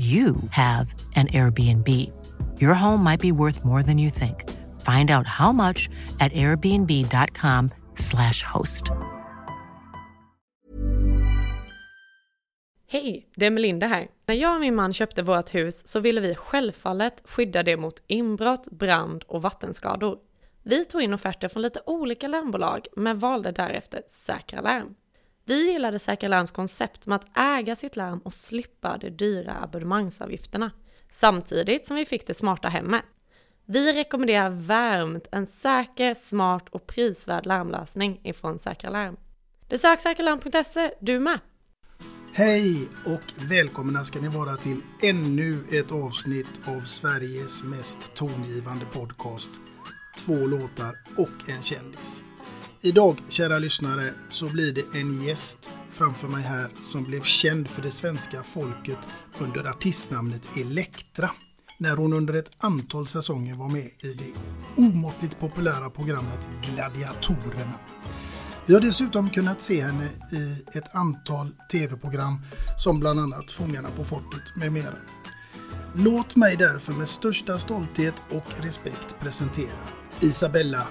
you have an Airbnb. Your home might be worth more than you think. Find out how much at airbnb.com/host. Hej, det är Melinda här. När jag och min man köpte vårt hus så ville vi självfallet skydda det mot inbrott, brand och vattenskador. Vi tog in offerter från lite olika larmbolag men valde därefter Säkra Larm. Vi gillade Säkra Larms koncept med att äga sitt larm och slippa de dyra abonnemangsavgifterna, samtidigt som vi fick det smarta hemmet. Vi rekommenderar varmt en säker, smart och prisvärd larmlösning ifrån Säkra Larm. Besök säkralarm.se, du med! Hej och välkomna ska ni vara till ännu ett avsnitt av Sveriges mest tongivande podcast, Två låtar och en kändis. Idag, kära lyssnare, så blir det en gäst framför mig här som blev känd för det svenska folket under artistnamnet Elektra, när hon under ett antal säsonger var med i det omåttligt populära programmet Gladiatorerna. Vi har dessutom kunnat se henne i ett antal tv-program som bland annat Fångarna på Fortet med mera. Låt mig därför med största stolthet och respekt presentera Isabella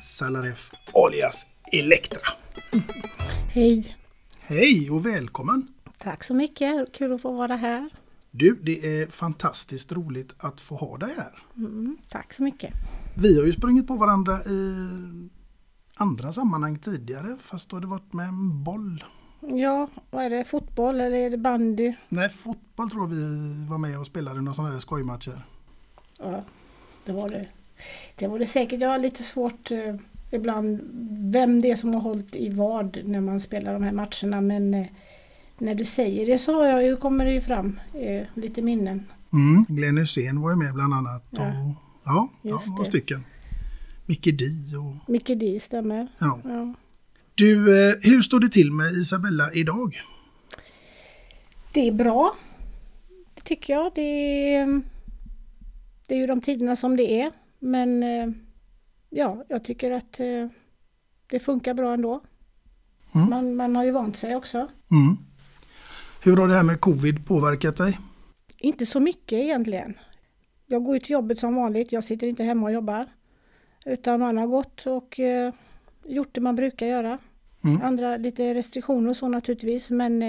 Salareff alias Elektra. Hej. Hej och välkommen. Tack så mycket, kul att få vara här. Du, det är fantastiskt roligt att få ha dig här. Tack så mycket. Vi har ju sprungit på varandra i andra sammanhang tidigare, fast då har det varit med en boll. Ja, vad är det? Fotboll eller är det bandy? Nej, fotboll tror vi var med och spelade några sådana här skojmatcher. Ja, det var det. Det var det säkert. Jag har lite svårt ibland vem det är som har hållit i vad när man spelar de här matcherna. Men när du säger det så kommer det ju fram lite minnen. Glenn Hussein var ju med bland annat. Ja, och, några stycken. Micke di stämmer. Ja. Ja. Du, hur står det till med Isabella idag? Det är bra, det tycker jag. Det är ju de tiderna som det är. Men ja, jag tycker att det funkar bra ändå. Man har ju vant sig också. Hur har det här med covid påverkat dig? Inte så mycket egentligen. Jag går ju till jobbet som vanligt. Jag sitter inte hemma och jobbar. Utan man har gått och gjort det man brukar göra. Andra lite restriktioner och så naturligtvis. Men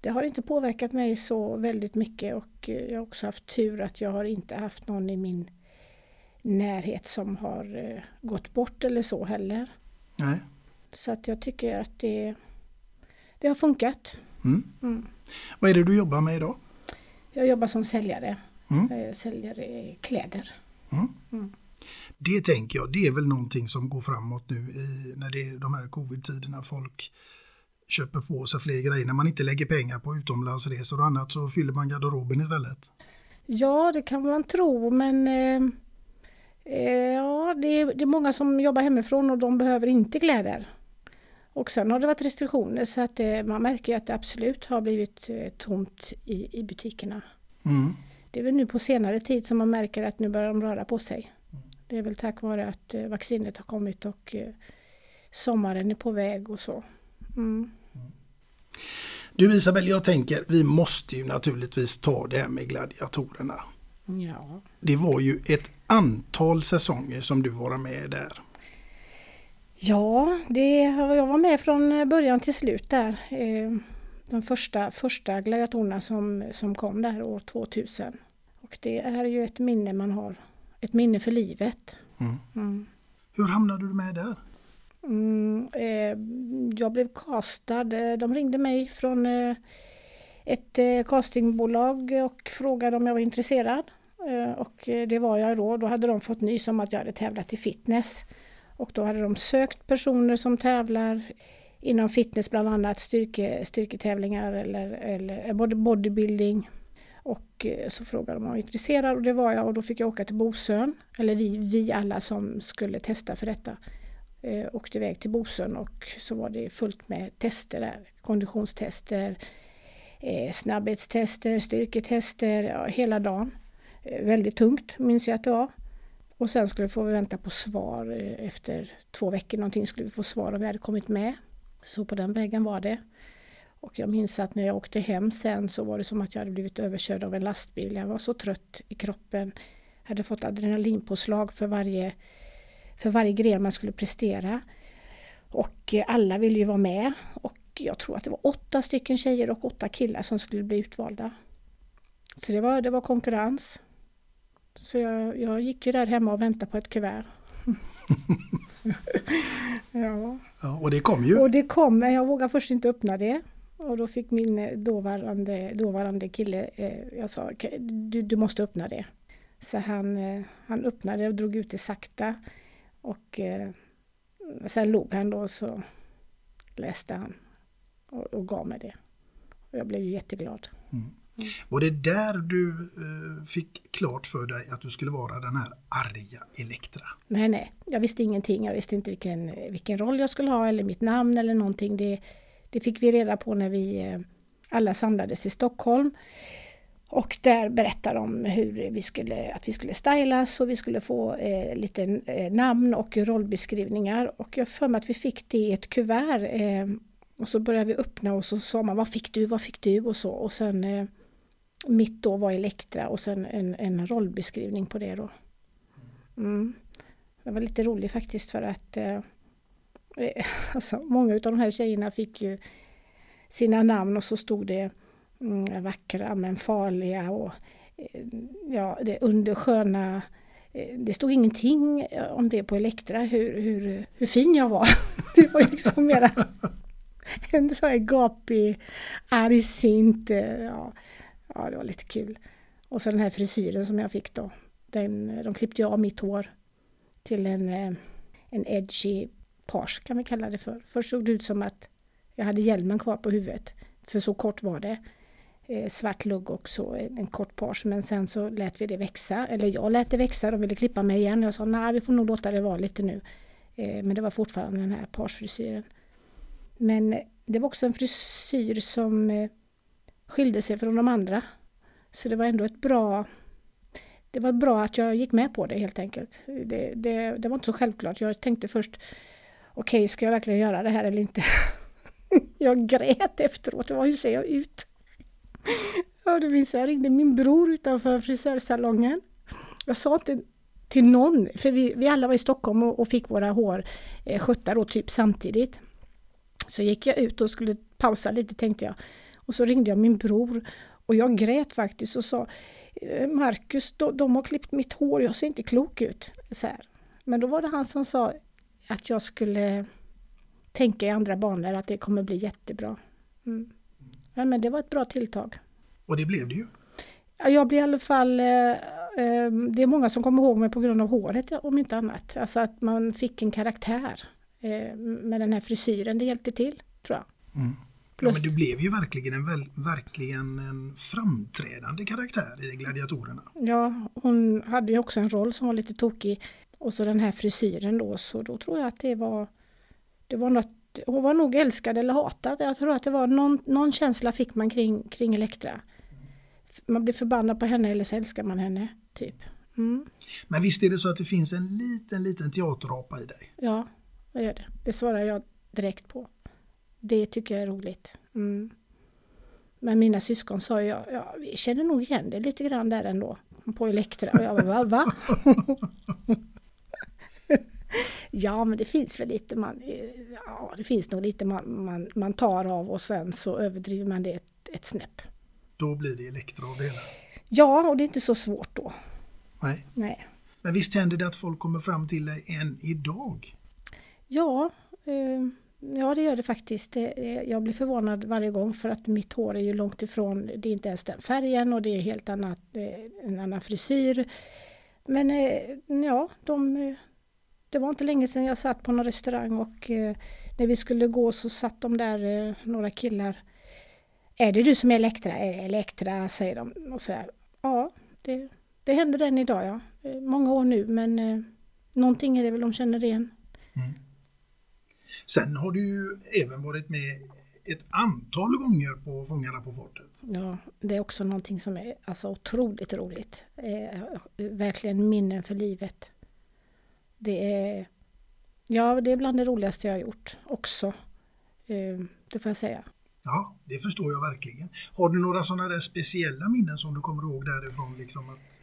det har inte påverkat mig så väldigt mycket. Och jag har också haft tur att jag har inte haft någon i min närhet som har gått bort eller så heller. Nej. Så att jag tycker att det har funkat. Vad är det du jobbar med idag? Jag jobbar som säljare. Jag säljer kläder. Det tänker jag, det är väl någonting som går framåt nu när det är de här covid-tiderna. Folk köper på sig fler grejer. När man inte lägger pengar på utomlandsresor och annat så fyller man garderoben istället. Ja, det kan man tro, men ja, det är många som jobbar hemifrån och de behöver inte kläder. Och sen har det varit restriktioner så att man märker ju att det absolut har blivit tomt i butikerna. Mm. Det är väl nu på senare tid som man märker att nu börjar de röra på sig. Det är väl tack vare att vaccinet har kommit och sommaren är på väg och så. Mm. Du Isabella, jag tänker, vi måste ju naturligtvis ta det här med Gladiatorerna. Ja. Det var ju ett antal säsonger som du var med där. Ja, jag var med från början till slut där. De första gladiatorerna som kom där år 2000. Och det är ju ett minne man har. Ett minne för livet. Mm. Mm. Hur hamnade du med där? Jag blev castad. De ringde mig från ett castingbolag och frågade om jag var intresserad. Och det var jag då. Då hade de fått nys om att jag hade tävlat i fitness. Och då hade de sökt personer som tävlar inom fitness, bland annat styrketävlingar eller bodybuilding. Och så frågade de om jag var intresserad och det var jag. Och då fick jag åka till Bosön, eller vi alla som skulle testa för detta. Åkte iväg till Bosön och så var det fullt med tester där. Konditionstester, snabbhetstester, styrketester, ja, hela dagen. Väldigt tungt, minns jag att det var. Och sen skulle vi få vänta på svar efter 2 veckor. Någonting skulle vi få svar om vi hade kommit med. Så på den vägen var det. Och jag minns att när jag åkte hem sen så var det som att jag hade blivit överkörd av en lastbil. Jag var så trött i kroppen. Jag hade fått adrenalinpåslag för varje grej man skulle prestera. Och alla ville ju vara med. Och jag tror att det var 8 tjejer och 8 killar som skulle bli utvalda. Så det var konkurrens. Så jag gick ju där hemma och väntade på ett kuvert. Ja. Ja, och det kom ju. Och det kom, men jag vågade först inte öppna det. Och då fick min dåvarande kille, jag sa, du måste öppna det. Så han öppnade och drog ut det sakta. Och sen log han då, så läste han och gav mig det. Och jag blev ju jätteglad. Mm. Var det där du fick klart för dig att du skulle vara den här arga Elektra? Nej. Jag visste ingenting. Jag visste inte vilken roll jag skulle ha eller mitt namn eller någonting. Det fick vi reda på när vi alla samlades i Stockholm. Och där berättade de om hur vi skulle stylas och vi skulle få lite namn och rollbeskrivningar. Och jag för mig att vi fick det i ett kuvert. Och så började vi öppna och så sa man, vad fick du? Och så. Och sen... mitt då var Elektra och sen en rollbeskrivning på det då. Mm. Det var lite roligt faktiskt för att många av de här tjejerna fick ju sina namn och så stod det vackra men farliga och det undersköna. Det stod ingenting om det på Elektra, hur fin jag var. Det var liksom mera en sån här gapig, arg, sint, ja. Ja, det var lite kul. Och så den här frisyren som jag fick då. De klippte jag av mitt hår till en edgy page kan vi kalla det för. Först såg det ut som att jag hade hjälmen kvar på huvudet. För så kort var det. Svart lugg och så en kort page. Men sen så lät vi det växa. Eller jag lät det växa. De ville klippa mig igen. Jag sa nej, vi får nog låta det vara lite nu. Men det var fortfarande den här pagefrisyren. Men det var också en frisyr som... skilde sig från de andra. Så det var ändå bra att jag gick med på det helt enkelt. Det var inte så självklart. Jag tänkte först, okej, ska jag verkligen göra det här eller inte? Jag grät efteråt. Hur ser jag ut? Ja, du minns, jag ringde min bror utanför frisörsalongen. Jag sa inte till någon, för vi alla var i Stockholm och fick våra hår skötta då typ samtidigt. Så gick jag ut och skulle pausa lite, tänkte jag. Och så ringde jag min bror och jag grät faktiskt och sa Markus, de har klippt mitt hår, jag ser inte klok ut. Så här. Men då var det han som sa att jag skulle tänka i andra banor, att det kommer bli jättebra. Mm. Ja, men det var ett bra tilltag. Och det blev det ju. Jag blev i alla fall, det är många som kommer ihåg mig på grund av håret om inte annat. Alltså att man fick en karaktär med den här frisyren, det hjälpte till tror jag. Mm. Ja, men du blev ju verkligen en framträdande karaktär i Gladiatorerna. Ja, hon hade ju också en roll som var lite tokig. Och så den här frisyren då, så då tror jag att det var något, hon var nog älskad eller hatad. Jag tror att det var någon känsla fick man kring Elektra. Man blir förbannad på henne eller så älskar man henne, typ. Mm. Men visst är det så att det finns en liten teaterapa i dig? Ja, jag gör det. Det svarar jag direkt på. Det tycker jag är roligt. Mm. Men mina syskon sa ju, ja, vi känner nog igen det lite grann där ändå. På Elektra. Och jag bara, va? Ja, men det finns väl lite man tar av och sen så överdriver man det ett snäpp. Då blir det Elektra av det hela. Ja, och det är inte så svårt då. Nej. Men visst händer det att folk kommer fram till dig än idag? Ja, ja, det gör det faktiskt. Jag blir förvånad varje gång för att mitt hår är ju långt ifrån, det är inte ens den färgen och det är helt annat, en annan frisyr. Men ja, det var inte länge sedan jag satt på någon restaurang och när vi skulle gå så satt de där några killar. Är det du som är Elektra? Elektra, säger de. Och så här, ja, det händer än idag, ja. Många år nu, men någonting är det väl de känner igen. Mm. Sen har du ju även varit med ett antal gånger på Fångarna på Fortet. Ja, det är också någonting som är alltså otroligt roligt. Verkligen minnen för livet. Det är bland det roligaste jag har gjort också. Det får jag säga. Ja, det förstår jag verkligen. Har du några sådana där speciella minnen som du kommer ihåg därifrån? Liksom att...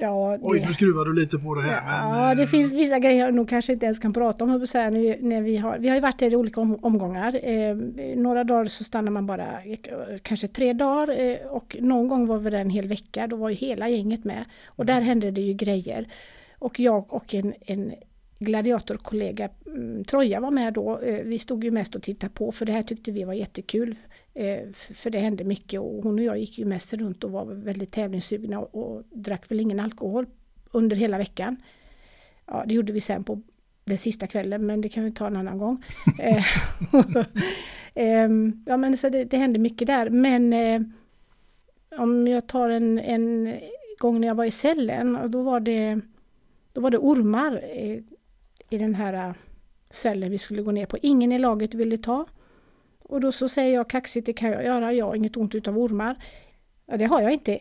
Ja, det... Oj, nu skruvar du lite på det här. Ja, men... det finns vissa grejer jag nog kanske inte ens kan prata om. Vi har ju varit där i olika omgångar. Några dagar så stannar man bara, kanske 3 dagar. Och någon gång var vi där en hel vecka. Då var ju hela gänget med. Och där hände det ju grejer. Och jag och en gladiatorkollega, Troja, var med då. Vi stod ju mest och tittade på, för det här tyckte vi var jättekul. För det hände mycket och hon och jag gick ju mest runt och var väldigt tävlingssugna och drack väl ingen alkohol under hela veckan. Ja, det gjorde vi sen på den sista kvällen, men det kan vi ta en annan gång. Ja, men så det hände mycket där. Men om jag tar en gång när jag var i cellen, då var det ormar i den här cellen vi skulle gå ner på. Ingen i laget ville ta. Och då så säger jag kaxigt, det kan jag göra. Jag har inget ont utav ormar. Ja, det har jag inte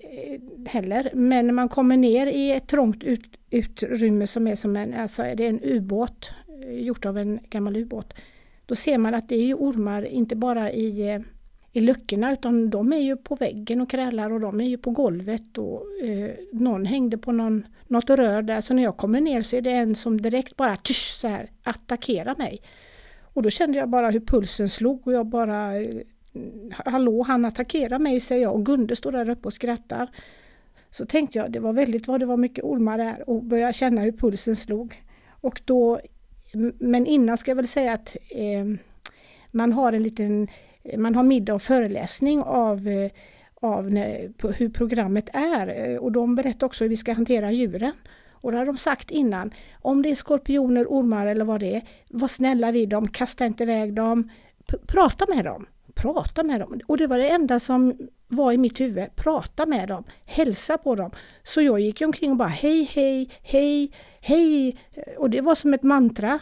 heller. Men när man kommer ner i ett trångt utrymme som är som en ubåt. Gjort av en gammal ubåt. Då ser man att det är ju ormar inte bara i luckorna, utan de är ju på väggen och krälar och de är ju på golvet och någon hängde på något rör där, så när jag kommer ner så är det en som direkt bara så här attackerar mig. Och då kände jag bara hur pulsen slog och jag bara, hallå, han attackerar mig, säger jag, och Gunde står där uppe och skrattar. Så tänkte jag, det var mycket ormar där, och började känna hur pulsen slog. Och då, men innan ska jag väl säga att man har middag och föreläsning på hur programmet är. Och de berättar också hur vi ska hantera djuren. Och det har de sagt innan. Om det är skorpioner, ormar eller vad det är, var snälla vid dem, kasta inte iväg dem. Prata med dem. Och det var det enda som var i mitt huvud. Prata med dem, hälsa på dem. Så jag gick omkring och bara hej, hej, hej, hej. Och det var som ett mantra.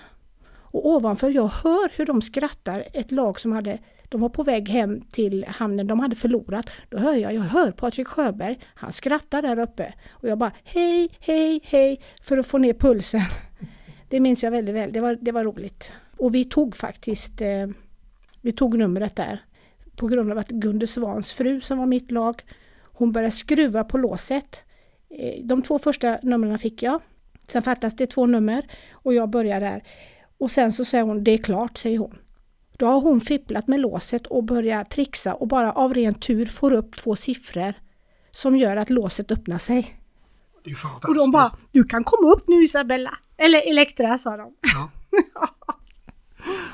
Och ovanför, jag hör hur de skrattar, ett lag som hade... De var på väg hem till hamnen. De hade förlorat. Då hör jag hör Patrik Sjöberg. Han skrattar där uppe. Och jag bara hej, hej, hej. För att få ner pulsen. Det minns jag väldigt väl. Det var roligt. Och vi tog faktiskt numret där. På grund av att Gunde Svans fru, som var mitt lag, hon började skruva på låset. De 2 första numren fick jag. Sen fattas det 2 nummer. Och jag börjar där. Och sen så säger hon, det är klart, säger hon. Då har hon fipplat med låset och börjat trixa och bara av ren tur får upp 2 siffror som gör att låset öppnar sig. Det är ju fantastiskt. Och de bara, du kan komma upp nu, Isabella. Eller Elektra, sa de. Ja.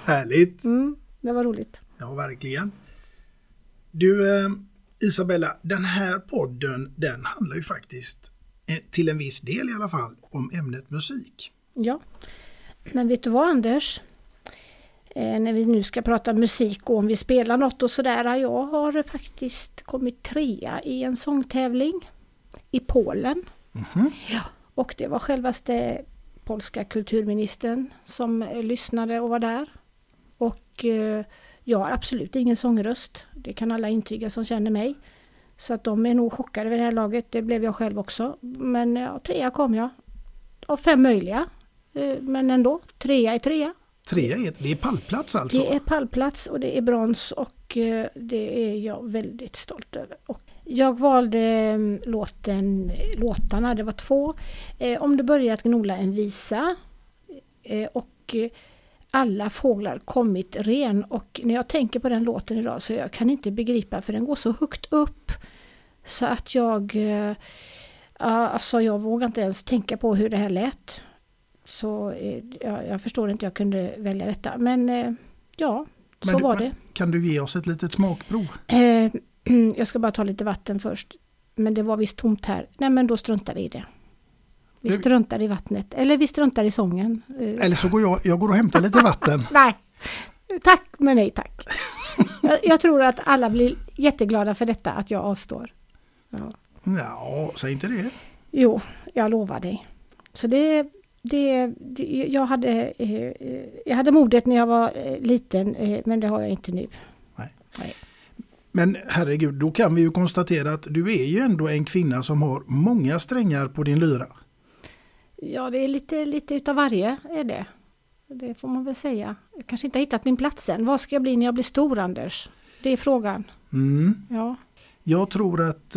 Härligt. Mm, det var roligt. Ja, verkligen. Du, Isabella, den här podden, den handlar ju faktiskt till en viss del i alla fall om ämnet musik. Ja, men vet du vad, Anders? när vi nu ska prata musik och om vi spelar något och sådär. Jag har faktiskt kommit 3:a i en sångtävling i Polen. Mm-hmm. Ja, och det var självaste polska kulturministern som lyssnade och var där. Och jag har absolut ingen sångröst. Det kan alla intyga som känner mig. Så att de är nog chockade vid det här laget. Det blev jag själv också. Men 3:a kom jag. Av 5 möjliga. Men ändå, 3:a är 3:a. 3:a det är pallplats alltså? Det är pallplats och det är brons. Och det är jag väldigt stolt över. Och jag valde låtarna. Det var 2. Om du börjar att gnola en visa. Och alla fåglar kommit ren, och när jag tänker på den låten idag så jag kan inte begripa, för den går så högt upp så att jag vågar inte ens tänka på hur det här lät, så jag förstår inte jag kunde välja detta, men var det. Kan du ge oss ett litet smakprov? Jag ska bara ta lite vatten först, men det var visst tomt här. Nej, men då struntar vi i det. Vi struntar i vattnet. Eller vi struntar i sången. Eller så går jag går och hämtar lite vatten. Nej, tack men nej tack. Jag tror att alla blir jätteglada för detta, att jag avstår. Ja, säg inte det. Jo, jag lovar dig. Så jag hade modet när jag var liten, men det har jag inte nu. Nej. Men herregud, då kan vi ju konstatera att du är ju ändå en kvinna som har många strängar på din lyra. Ja, det är lite utav varje är det. Det får man väl säga. Jag kanske inte har hittat min plats än. Vad ska jag bli när jag blir stor, Anders? Det är frågan. Mm. Ja. Jag tror att,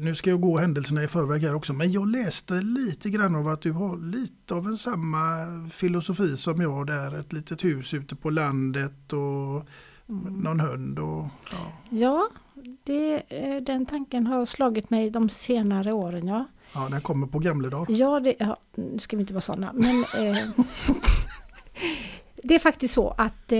nu ska jag gå händelserna i förväg här också, men jag läste lite grann om att du har lite av en samma filosofi som jag där. Ett litet hus ute på landet och någon hund. Och, ja den tanken har slagit mig de senare åren, ja. Ja, den kommer på gamla dagar. Ja, nu ska vi inte vara sådana. Men, det är faktiskt så att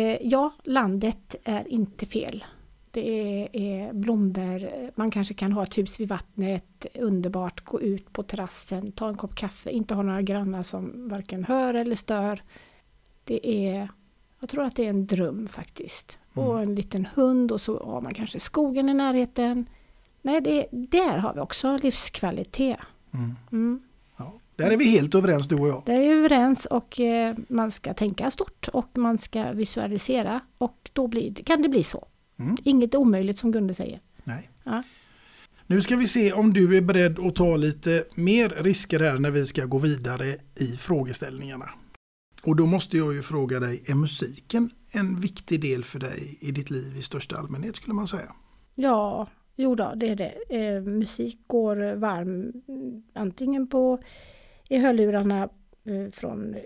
landet är inte fel. Det är blommor. Man kanske kan ha ett hus vid vattnet. Underbart, gå ut på terrassen, ta en kopp kaffe. Inte ha några grannar som varken hör eller stör. Jag tror att det är en dröm faktiskt. Mm. Och en liten hund och så har man kanske skogen i närheten. Nej, där har vi också livskvalitet. Mm. Ja, där är vi helt överens, du och jag. Där är vi överens, och man ska tänka stort och man ska visualisera, och då kan det bli så. Mm. Inget omöjligt, som Gunde säger. Nej. Ja. Nu ska vi se om du är beredd att ta lite mer risker här när vi ska gå vidare i frågeställningarna. Och då måste jag ju fråga dig, är musiken en viktig del för dig i ditt liv i största allmänhet, skulle man säga? Ja. Jo då, det är det. Musik går varm antingen i hörlurarna från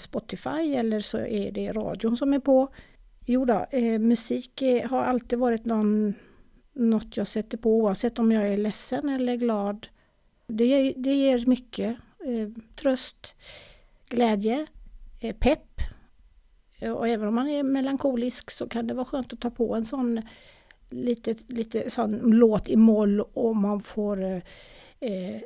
Spotify, eller så är det radion som är på. Jo då, musik har alltid varit något jag sätter på, oavsett om jag är ledsen eller glad. Det ger mycket tröst, glädje, pepp. Och även om man är melankolisk så kan det vara skönt att ta på en sån lite sån låt i moll, och man får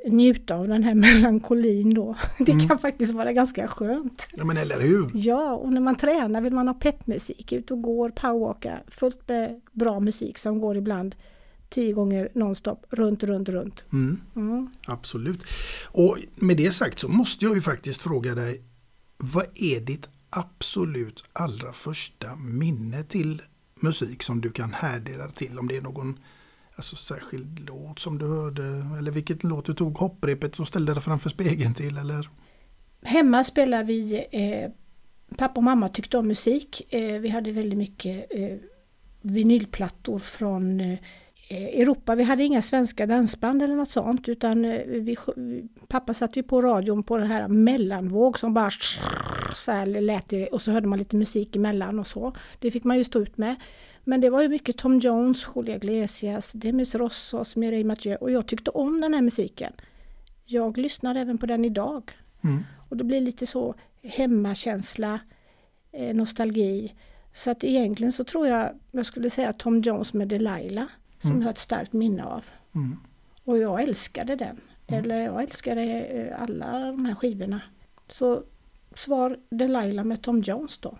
njuta av den här melankolin då. Det kan faktiskt vara ganska skönt. Ja, men eller hur? Ja, och när man tränar vill man ha peppmusik, ut och går, powerwalka, fullt med bra musik som går ibland 10 gånger nonstop, runt. Mm. Absolut. Och med det sagt så måste jag ju faktiskt fråga dig, vad är ditt absolut allra första minne till musik som du kan härdela till, om det är någon särskild låt som du hörde, eller vilket låt du tog hopprepet och ställde dig framför spegeln till, eller? Hemma spelade vi, pappa och mamma tyckte om musik, vi hade väldigt mycket vinylplattor från Europa, vi hade inga svenska dansband eller något sånt, utan pappa satt ju på radion på den här mellanvåg som bara så här lät det, och så hörde man lite musik emellan och så. Det fick man ju stå ut med. Men det var ju mycket Tom Jones, Julio Iglesias, Demis Rossos, Mireille Mathieu, och jag tyckte om den här musiken. Jag lyssnar även på den idag. Mm. Och det blir lite så hemmakänsla, nostalgi. Så att egentligen så tror jag skulle säga Tom Jones med Delilah. Som jag har ett starkt minne av. Mm. Och jag älskade den. Mm. Eller jag älskade alla de här skivorna. Så svar Delilah med Tom Jones då.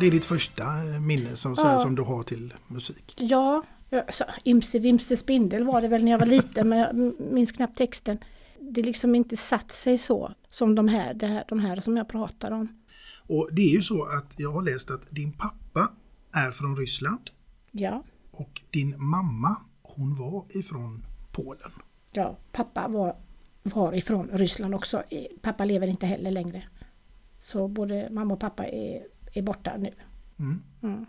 Det är ditt första minne som, så här, som du har till musik. Ja, alltså, Imse Vimse Spindel var det väl när jag var liten, men jag minns knappt texten. Det liksom inte satt sig så som de här som jag pratar om. Och det är ju så att jag har läst att din pappa är från Ryssland. Ja. Och din mamma, hon var ifrån Polen. Ja, pappa var ifrån Ryssland också. Pappa lever inte heller längre. Så både mamma och pappa är borta nu. Mm. Mm.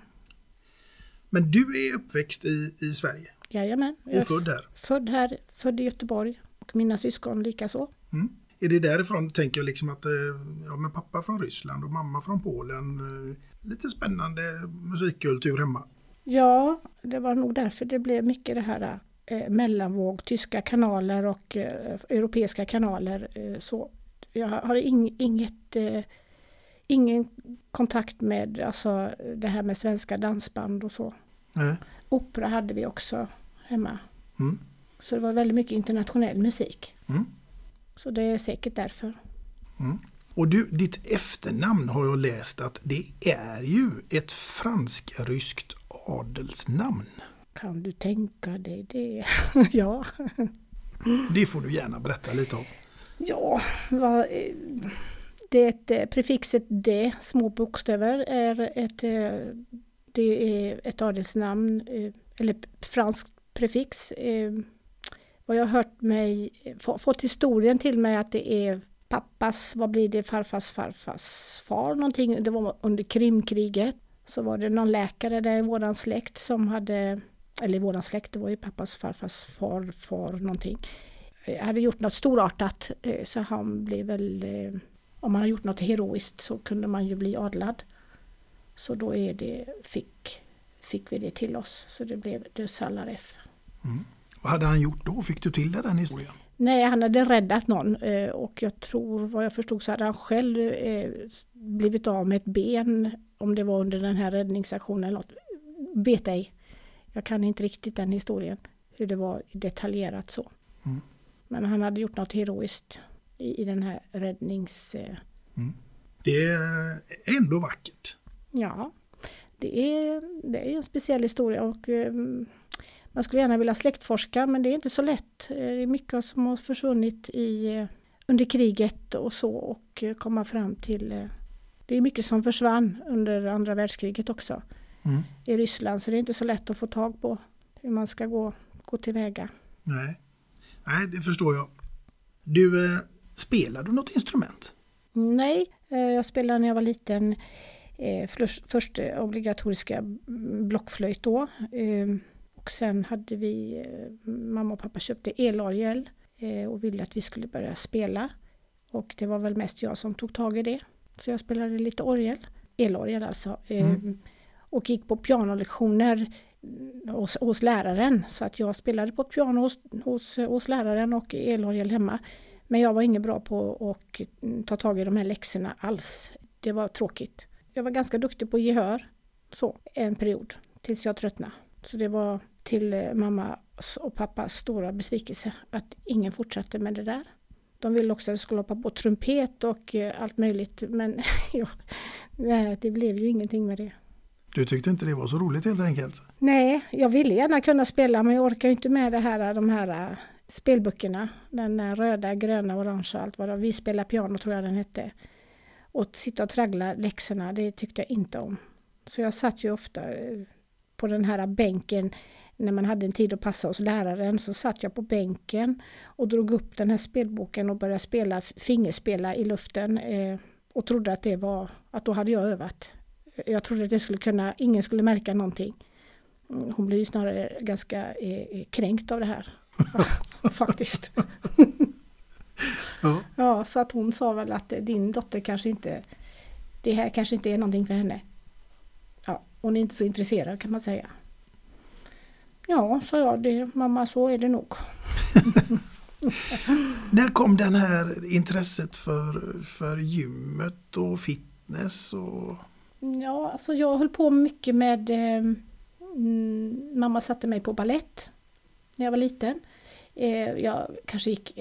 Men du är uppväxt i Sverige? Jajamän. Jag och född här? Född här, född i Göteborg. Och mina syskon lika så. Mm. Är det därifrån, tänker jag, liksom att men pappa från Ryssland och mamma från Polen. Lite spännande musikkultur hemma. Ja, det var nog därför det blev mycket det här mellanvåg, tyska kanaler och europeiska kanaler. Så jag har ingen kontakt med alltså, det här med svenska dansband och så. Opera hade vi också hemma. Mm. Så det var väldigt mycket internationell musik. Mm. Så det är säkert därför. Mm. Och du, ditt efternamn har jag läst att det är ju ett fransk-ryskt adelsnamn. Kan du tänka dig det? Ja. Det får du gärna berätta lite om. Ja, det är prefixet D, små bokstäver, det är ett adelsnamn, eller franskt prefix. Och jag har hört mig, fått historien till mig att det är pappas, vad blir det, farfars far någonting. Det var under Krimkriget, så var det någon läkare där i våran släkt som hade, eller i våran släkt, det var ju pappas farfars far någonting. Hade gjort något storartat, så han blev väl, om man har gjort något heroiskt så kunde man ju bli adlad. Så då är det, fick vi det till oss, så det blev det Salareff. Mm. Vad hade han gjort då? Fick du till det den historien? Nej, han hade räddat någon och jag tror, vad jag förstod, så hade han själv blivit av med ett ben, om det var under den här räddningsaktionen eller något. Vet ej. Jag kan inte riktigt den historien, hur det var detaljerat så. Mm. Men han hade gjort något heroiskt i den här räddnings... Mm. Det är ändå vackert. Ja, det är en speciell historia och... Man skulle gärna vilja släktforska, men det är inte så lätt. Det är mycket som har försvunnit under kriget och så, och komma fram till... Det är mycket som försvann under andra världskriget också i Ryssland, så det är inte så lätt att få tag på hur man ska gå tillväga. Nej, det förstår jag. Du, spelar du något instrument? Nej, jag spelade när jag var liten. Först obligatoriska blockflöjt då. Och sen hade vi, mamma och pappa köpte elargel och ville att vi skulle börja spela. Och det var väl mest jag som tog tag i det. Så jag spelade lite orgel, elargel alltså. Och gick på pianolektioner hos läraren. Så att jag spelade på piano hos läraren och elargel hemma. Men jag var inte bra på att ta tag i de här läxorna alls. Det var tråkigt. Jag var ganska duktig på gehör så, en period tills jag tröttnade. Så det var till mamma och pappas stora besvikelse att ingen fortsatte med det där. De ville också att jag skulle hoppa på trumpet och allt möjligt. Men det blev ju ingenting med det. Du tyckte inte det var så roligt helt enkelt? Nej, jag ville gärna kunna spela, men jag orkar ju inte med de här spelböckerna. Den där röda, gröna, orange och allt vad det var. Vi spelar piano tror jag den hette. Och sitta och traggla läxorna, det tyckte jag inte om. Så jag satt ju ofta... på den här bänken, när man hade en tid att passa hos läraren, så satt jag på bänken och drog upp den här spelboken och började fingerspela i luften och trodde att då hade jag övat. Jag trodde att det skulle ingen skulle märka någonting. Hon blev ju snarare ganska kränkt av det här. Faktiskt. Ja, så att hon sa väl att din dotter det här kanske inte är någonting för henne. Hon är inte så intresserad kan man säga. Ja, sa jag. Mamma, så är det nog. När kom den här intresset för gymmet och fitness? Och... Ja, alltså jag höll på mycket med... mamma satte mig på ballett när jag var liten. Jag kanske gick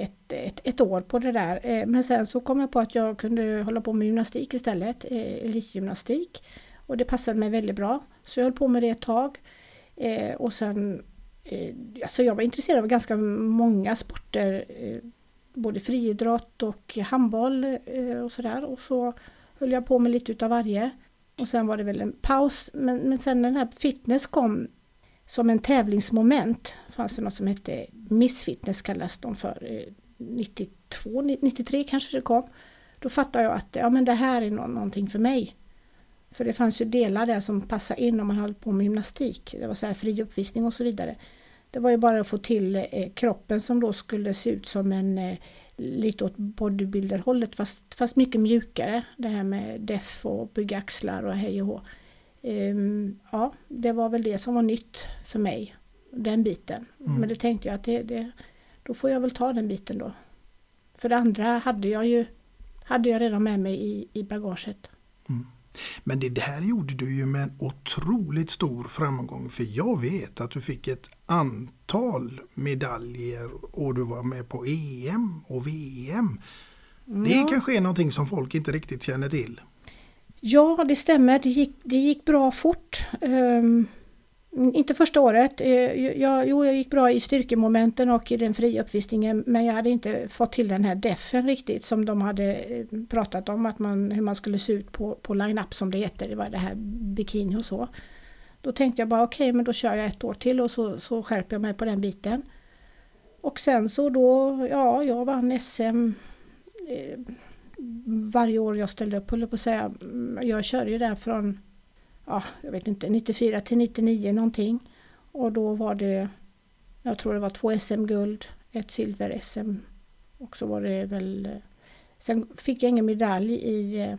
ett år på det där. Men sen så kom jag på att jag kunde hålla på med gymnastik istället. Elitgymnastik. Och det passade mig väldigt bra. Så jag höll på med det ett tag. Och sen, alltså jag var intresserad av ganska många sporter. Både friidrott och handboll och sådär. Och så höll jag på med lite utav varje. Och sen var det väl en paus. Men sen den här fitness kom som en tävlingsmoment. Fanns det något som hette Miss Fitness kallas de för. 92, 93 kanske det kom. Då fattade jag att ja, men det här är någonting för mig. För det fanns ju delar där som passade in om man höll på med gymnastik. Det var så här fri uppvisning och så vidare. Det var ju bara att få till kroppen som då skulle se ut som en lite åt bodybuilderhållet fast mycket mjukare. Det här med def och bygga axlar och hej och hå. Ja, det var väl det som var nytt för mig. Den biten. Mm. Men det tänkte jag att då får jag väl ta den biten då. För det andra hade jag redan med mig i bagaget. Mm. Men det här gjorde du ju med en otroligt stor framgång. För jag vet att du fick ett antal medaljer och du var med på EM och VM. Det kanske är någonting som folk inte riktigt känner till. Ja, det stämmer. Det gick bra fort. Inte första året. Jag gick bra i styrkemomenten och i den fria uppvisningen. Men jag hade inte fått till den här defen riktigt som de hade pratat om. Att hur man skulle se ut på line-up som det heter. Det var det här bikini och så. Då tänkte jag bara okej, men då kör jag ett år till och så skärper jag mig på den biten. Och sen så då, ja, jag vann SM varje år jag ställde upp, håller på att säga. Jag körde ju där från... Ja, jag vet inte, 94 till 99 någonting. Och då var det, jag tror det var 2 SM-guld, 1 silver-SM. Och så var det väl, sen fick jag ingen medalj i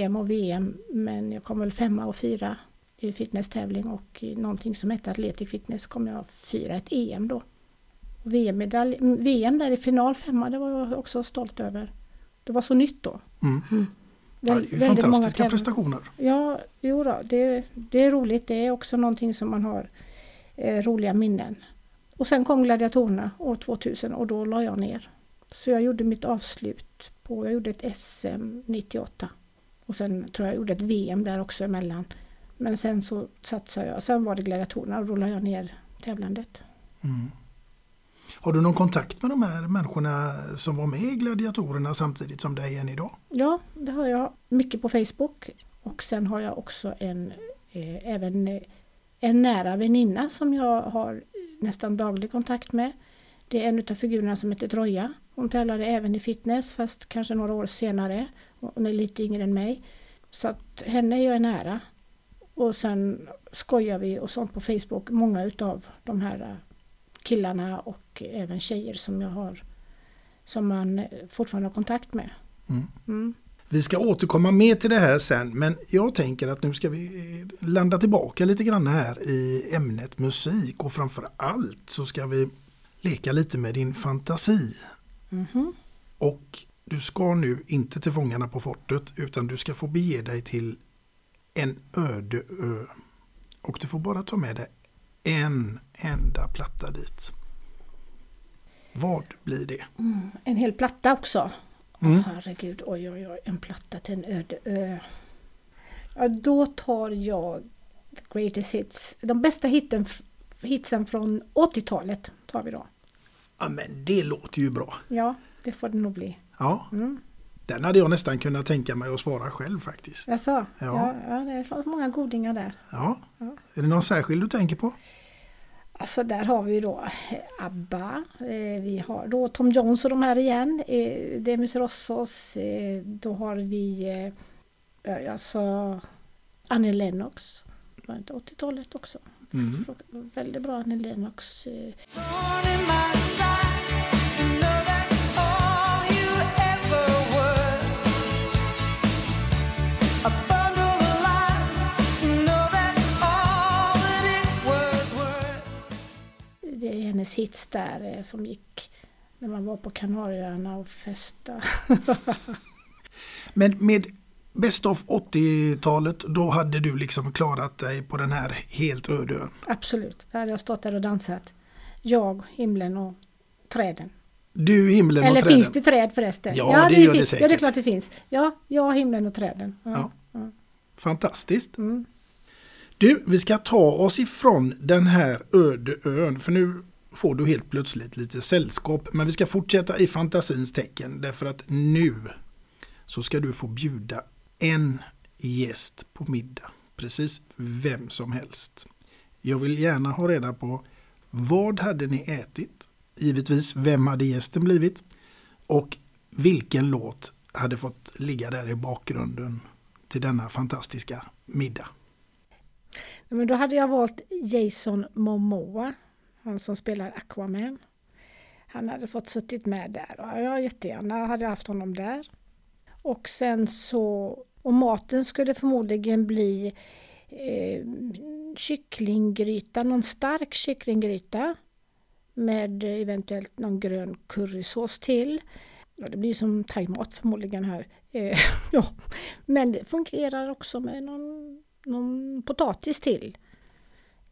EM och VM. Men jag kom väl 5 och 4 i fitnesstävling. Och i någonting som hette atletic fitness kom jag 4 ett EM då. Och VM-medalj, VM där i final 5, det var jag också stolt över. Det var så nytt då. Mm. Ja, det är fantastiska prestationer. Ja, jo då, det är roligt. Det är också någonting som man har roliga minnen. Och sen kom Gladiatorerna år 2000 och då la jag ner. Så jag gjorde mitt avslut jag gjorde ett SM 98. Och sen tror jag gjorde ett VM där också emellan. Men sen så satsade jag. Sen var det Gladiatorerna och då la jag ner tävlandet. Mm. Har du någon kontakt med de här människorna som var med i Gladiatorerna samtidigt som dig än idag? Ja, det har jag mycket på Facebook. Och sen har jag också även en nära väninna som jag har nästan daglig kontakt med. Det är en av figurerna som heter Troja. Hon tävlade även i fitness fast kanske några år senare. Hon är lite yngre än mig. Så att henne är jag nära. Och sen skojar vi och sånt på Facebook. Många utav de här killarna och även tjejer som man fortfarande har kontakt med. Mm. Mm. Vi ska återkomma mer till det här sen, men jag tänker att nu ska vi landa tillbaka lite grann här i ämnet musik och framför allt så ska vi leka lite med din fantasi. Mm-hmm. Och du ska nu inte till Fångarna på fortet utan du ska få bege dig till en öde ö och du får bara ta med dig en enda platta dit. Vad blir det? Mm, en hel platta också. Mm. Herregud, oj, en platta till en öde ö. Ja, då tar jag The Greatest Hits. De bästa hitsen från 80-talet tar vi då. Ja, men det låter ju bra. Ja, det får det nog bli. Ja. Mm. Den hade jag nästan kunnat tänka mig att svara själv faktiskt. Jaså? Ja, det fanns många godingar där. Ja. Är det någon särskild du tänker på? Alltså där har vi då ABBA, vi har då Tom Jones och de här igen, Demis Rossos, då har vi alltså Annie Lennox, det var inte 80-talet också. Mm. Väldigt bra Annie Lennox. Det är hennes hits där som gick när man var på Kanarieöarna och festa. Men med bäst av 80-talet, då hade du liksom klarat dig på den här helt öde ön? Absolut, där hade jag stått där och dansat. Jag, himlen och träden. Du, himlen och träden. Eller finns det träd förresten? Ja, det gör det säkert. Ja, det är klart det finns. Ja, jag, himlen och träden. Ja. Fantastiskt. Mm. Du, vi ska ta oss ifrån den här öde ön, för nu får du helt plötsligt lite sällskap. Men vi ska fortsätta i fantasins tecken, därför att nu så ska du få bjuda en gäst på middag. Precis vem som helst. Jag vill gärna ha reda på, vad hade ni ätit? Givetvis, vem hade gästen blivit? Och vilken låt hade fått ligga där i bakgrunden till denna fantastiska middag? Men då hade jag valt Jason Momoa, han som spelar Aquaman. Han hade fått suttit med där och jag jättegärna hade haft honom där. Och sen så, och maten skulle förmodligen bli kycklinggryta, någon stark kycklinggryta med eventuellt någon grön currysås till. Ja, det blir som thaimat förmodligen här. Ja. Men det fungerar också med någon potatis till.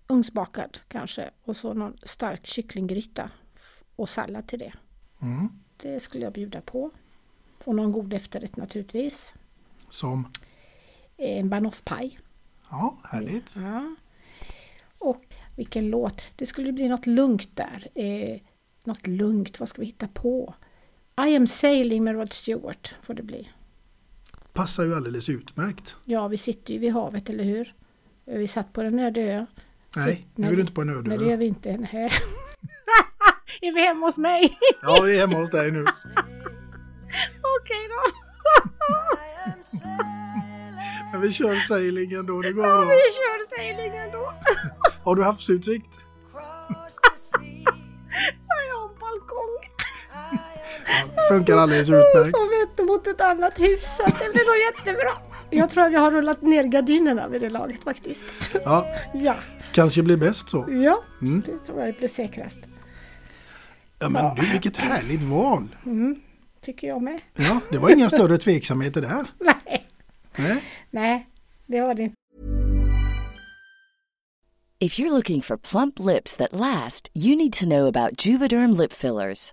Ugnsbakad kanske. Och så någon stark kycklinggryta och sallad till det. Mm. Det skulle jag bjuda på. Och någon god efterrätt naturligtvis. Som? En banoffpaj. Ja, härligt. Ja. Och vilken låt. Det skulle bli något lugnt där. Något lugnt, vad ska vi hitta på? I am sailing med Rod Stewart får det bli. Passar ju alldeles utmärkt. Ja, vi sitter ju vid havet, eller hur? Vi satt på en öde ö. Nej, nu är du inte på en öde ö. Nej, det gör vi inte. Är vi hemma hos mig? Ja, vi är hemma hos dig nu. Okej då. Men vi kör sailing ändå. Det går bra. Ja, vi kör sailing ändå. Har du haft utsikt? Jag har en balkong. Funkar alldeles utmärkt. Som ett mot ett annat hus. Det blir nog jättebra. Jag tror att jag har rullat ner gardinerna vid det laget faktiskt. Ja, ja. Kanske blir bäst så. Ja, det tror jag blir säkrast. Ja, men ja. Du, vilket härligt val. Mm, tycker jag med. Ja, det var inga större tveksamheter där. Nej. Nej, det var det inte. If you're looking for plump lips that last, you need to know about Juvederm lip fillers.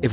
If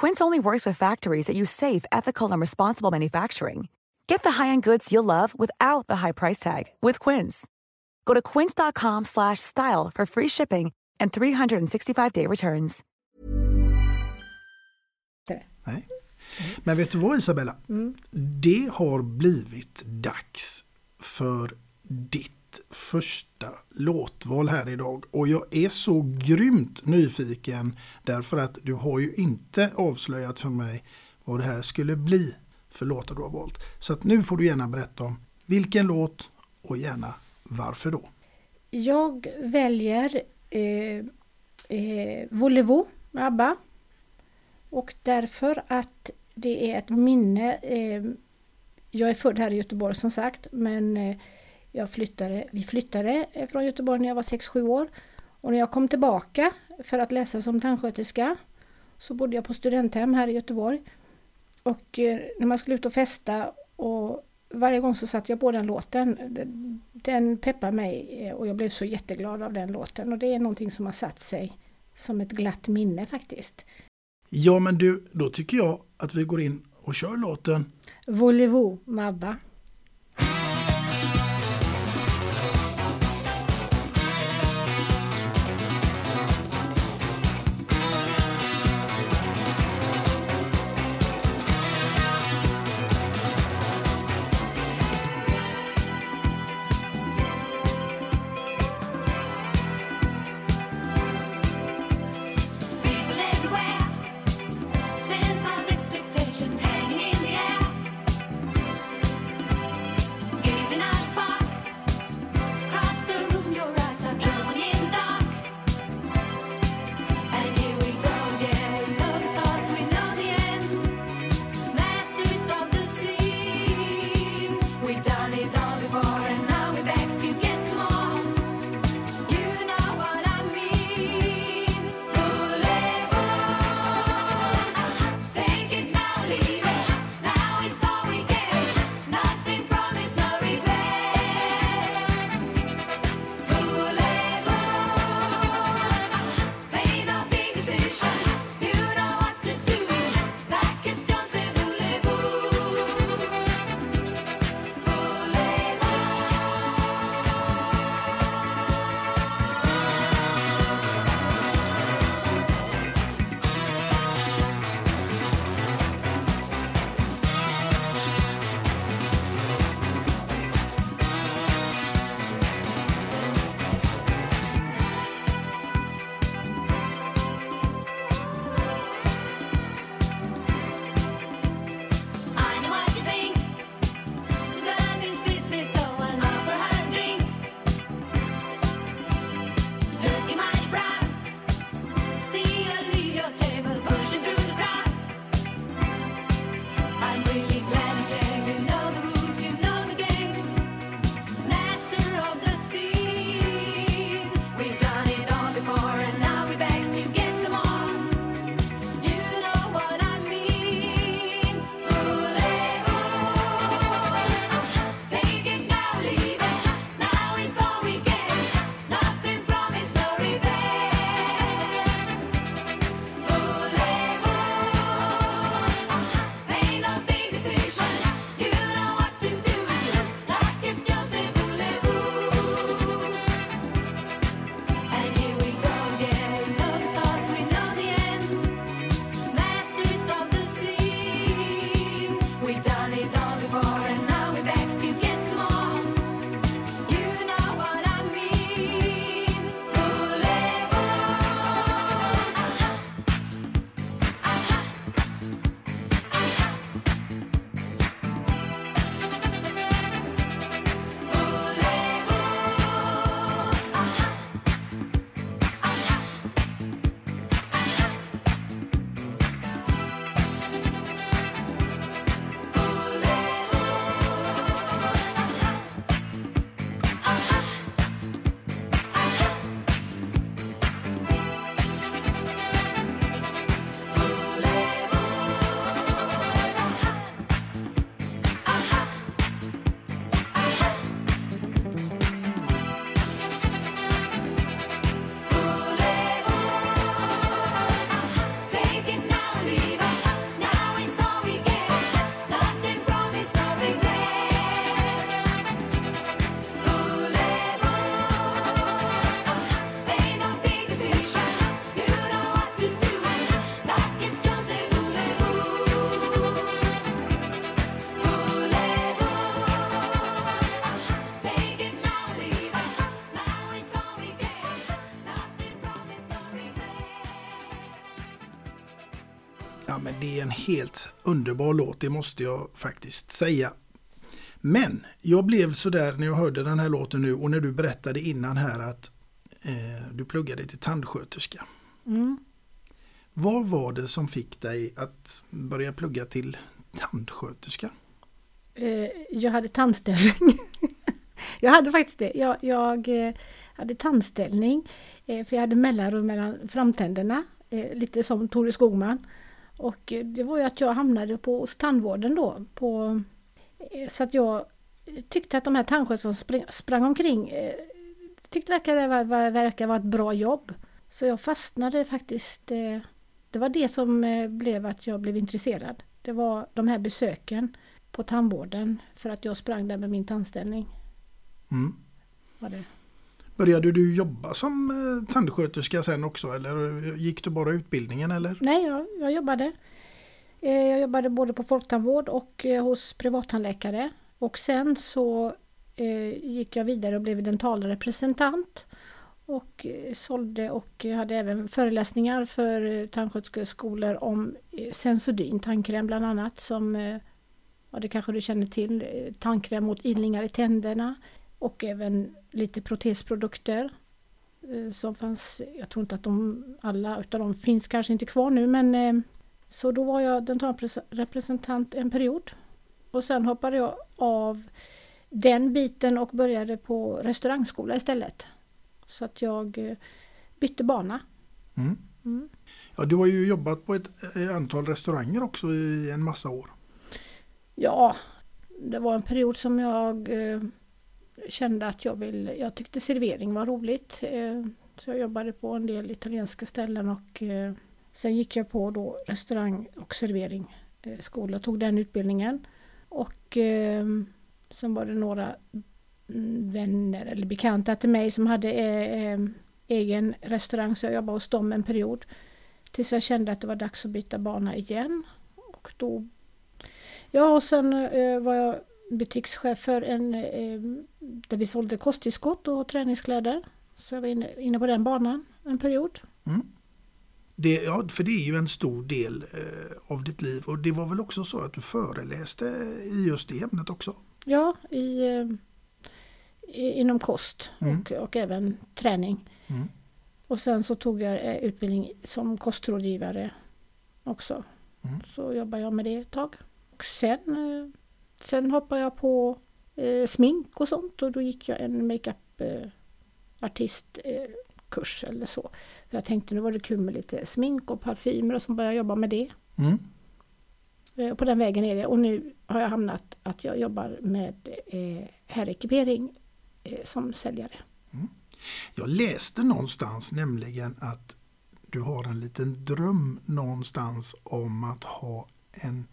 Quince only works with factories that use safe, ethical, and responsible manufacturing. Get the high-end goods you'll love without the high price tag with Quince. Go to quince.com/style for free shipping and 365-day returns. Nej. Men vet du vad, Isabella? Det har blivit dags för ditt första låtval här idag. Och jag är så grymt nyfiken därför att du har ju inte avslöjat för mig vad det här skulle bli för låtar du har valt. Så att nu får du gärna berätta om vilken låt och gärna varför då. Jag väljer Voulez-Vous med Abba. Och därför att det är ett minne. Jag är född här i Göteborg som sagt, men vi flyttade från Göteborg när jag var 6-7 år. Och när jag kom tillbaka för att läsa som tandsköterska så bodde jag på studenthem här i Göteborg. Och när man skulle ut och festa, och varje gång så satt jag på den låten. Den peppar mig och jag blev så jätteglad av den låten. Och det är någonting som har satt sig som ett glatt minne faktiskt. Ja, men du, då tycker jag att vi går in och kör låten Voulez-Vous, Mabba. Ja, men det är en helt underbar låt, det måste jag faktiskt säga. Men jag blev sådär när jag hörde den här låten nu och när du berättade innan här att du pluggade till tandsköterska. Mm. Vad var det som fick dig att börja plugga till tandsköterska? Jag hade tandställning. Jag hade faktiskt det. Jag hade tandställning för jag hade mellanrum mellan framtänderna. Lite som Tore Skogman. Och det var ju att jag hamnade på tandvården då. Så att jag tyckte att de här tandsköterskorna som sprang omkring tyckte verkade vara ett bra jobb. Så jag fastnade faktiskt. Det var det som blev att jag blev intresserad. Det var de här besöken på tandvården för att jag sprang där med min tandställning. Mm. Var det. Började du jobba som tandsköterska sen också eller gick du bara utbildningen eller? Nej, jag jobbade. Jag jobbade både på folktandvård och hos privattandläkare. Och sen så gick jag vidare och blev dentalrepresentant. Och sålde och hade även föreläsningar för tandsköterskeskolor om Sensodyne tandkräm bland annat. Som, ja, det kanske du känner till, tandkräm mot ilningar i tänderna. Och även lite protesprodukter som fanns. Jag tror inte att alla utav dem finns kanske inte kvar nu, men... Så då var jag dentalrepresentant en period och sen hoppade jag av den biten och började på restaurangskola istället. Så att jag bytte bana. Mm. Mm. Ja, du har ju jobbat på ett antal restauranger också i en massa år. Ja, det var en period som jag kände att jag tyckte servering var roligt. Så jag jobbade på en del italienska ställen och... Sen gick jag på då restaurang- och serveringsskola, tog den utbildningen. Och sen var det några vänner eller bekanta till mig som hade egen restaurang. Så jag jobbade hos dem en period tills jag kände att det var dags att byta bana igen. Och då, ja, och sen var jag butikschef för där vi sålde kosttillskott och träningskläder. Så jag var inne på den banan en period. Mm. För det är ju en stor del av ditt liv och det var väl också så att du föreläste i just det ämnet också? Ja, inom kost och även träning. Mm. Och sen så tog jag utbildning som kostrådgivare också. Mm. Så jobbade jag med det ett tag. Och sen hoppade jag på smink och sånt och då gick jag en makeup-artist kurs eller så. För jag tänkte nu var det kul med lite smink och parfymer och så började jag jobba med det. Mm. På den vägen är det. Och nu har jag hamnat att jag jobbar med herrekipering som säljare. Mm. Jag läste någonstans nämligen att du har en liten dröm någonstans om att ha en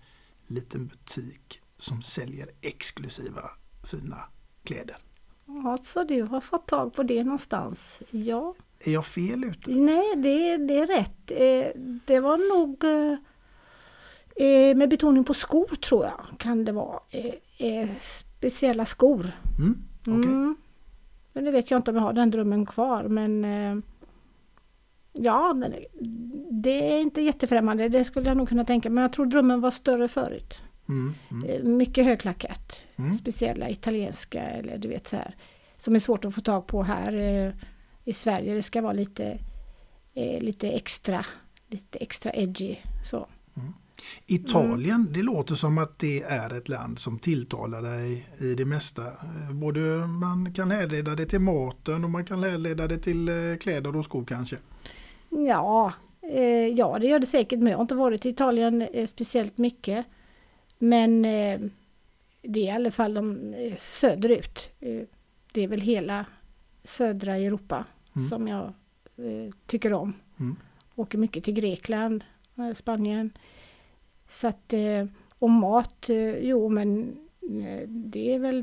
liten butik som säljer exklusiva fina kläder. Ja, så du har fått tag på det någonstans. Ja. Är jag fel ute? Nej, det är rätt. Det var nog med betoning på skor tror jag kan det vara. Speciella skor. Mm, okay. Mm. Men det vet jag inte om jag har den drömmen kvar. Men ja, det är inte jättefrämmande. Det skulle jag nog kunna tänka. Men jag tror drömmen var större förut. Mm, mm. Mycket högklackat, speciella italienska eller du vet så här som är svårt att få tag på här i Sverige. Det ska vara lite extra edgy så. Mm. Italien, det låter som att det är ett land som tilltalar dig i det mesta. Både man kan härleda det till maten och man kan härleda det till kläder och skor kanske. Ja, det gör det säkert, men jag har inte varit i Italien speciellt mycket. Men det är i alla fall söderut. Det är väl hela södra Europa som jag tycker om. Mm. Åker mycket till Grekland, Spanien. Så att, och mat, jo men det är väl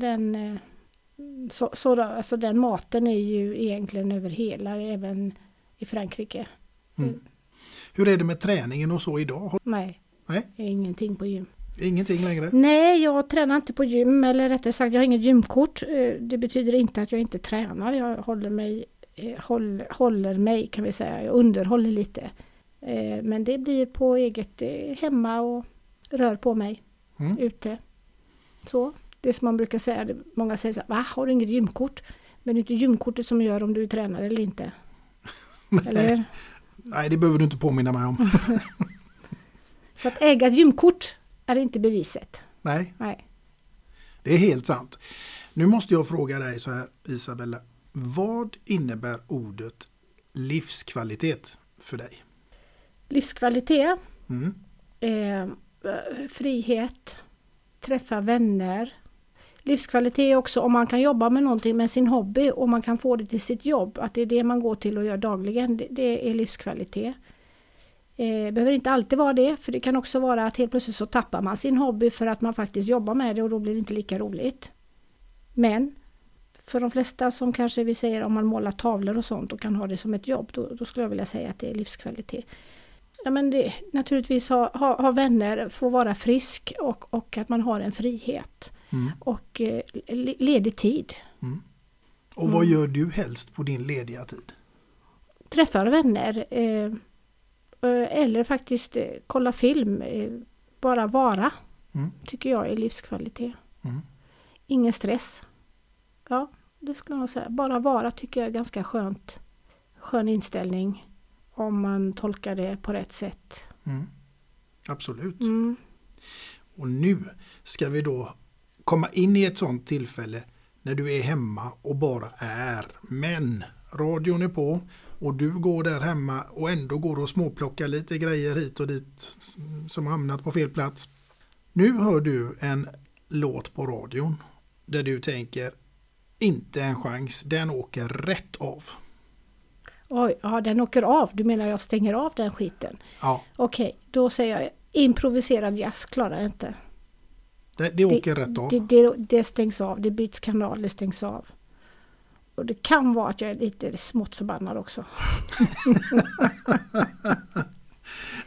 alltså den maten är ju egentligen över hela, även i Frankrike. Mm. Hur är det med träningen och så idag? Nej. Ingenting på gym. Ingenting längre? Nej, jag tränar inte på gym, eller rättare sagt jag har inget gymkort. Det betyder inte att jag inte tränar. Jag håller mig kan vi säga. Jag underhåller lite. Men det blir på eget hemma och rör på mig ute. Så, det som man brukar säga, många säger så här, va, har du inget gymkort? Men det är inte gymkortet som gör om du tränar eller inte. Eller? Nej, det behöver du inte påminna mig om. Så att äga ett gymkort är inte beviset. Nej. Nej, det är helt sant. Nu måste jag fråga dig så här, Isabella. Vad innebär ordet livskvalitet för dig? Livskvalitet, frihet, träffa vänner. Livskvalitet är också om man kan jobba med någonting, med sin hobby, och man kan få det till sitt jobb. Att det är det man går till och gör dagligen, det är livskvalitet. Behöver inte alltid vara det, för det kan också vara att helt plötsligt så tappar man sin hobby för att man faktiskt jobbar med det, och då blir det inte lika roligt. Men för de flesta som kanske vi säger om man målar tavlor och sånt och kan ha det som ett jobb, då skulle jag vilja säga att det är livskvalitet. Ja, men det, naturligtvis ha vänner, få vara frisk och att man har en frihet och ledig tid. Och vad gör du helst på din lediga tid? Träffar vänner eller faktiskt kolla film, bara vara tycker jag är livskvalitet. Ingen stress. Ja, det skulle jag säga. Bara vara tycker jag är ganska skönt. Skön inställning om man tolkar det på rätt sätt. Absolut. Och nu ska vi då komma in i ett sånt tillfälle när du är hemma och bara är. Men radion är på och du går där hemma och ändå går och småplockar lite grejer hit och dit som hamnat på fel plats. Nu hör du en låt på radion där du tänker, inte en chans, den åker rätt av. Oj, ja, den åker av. Du menar jag stänger av den skiten? Ja. Okej, då säger jag improviserad jazz klarar inte. Det åker rätt av. Det stängs av, det byts kanal, det stängs av. Och det kan vara att jag är lite smått förbannad också.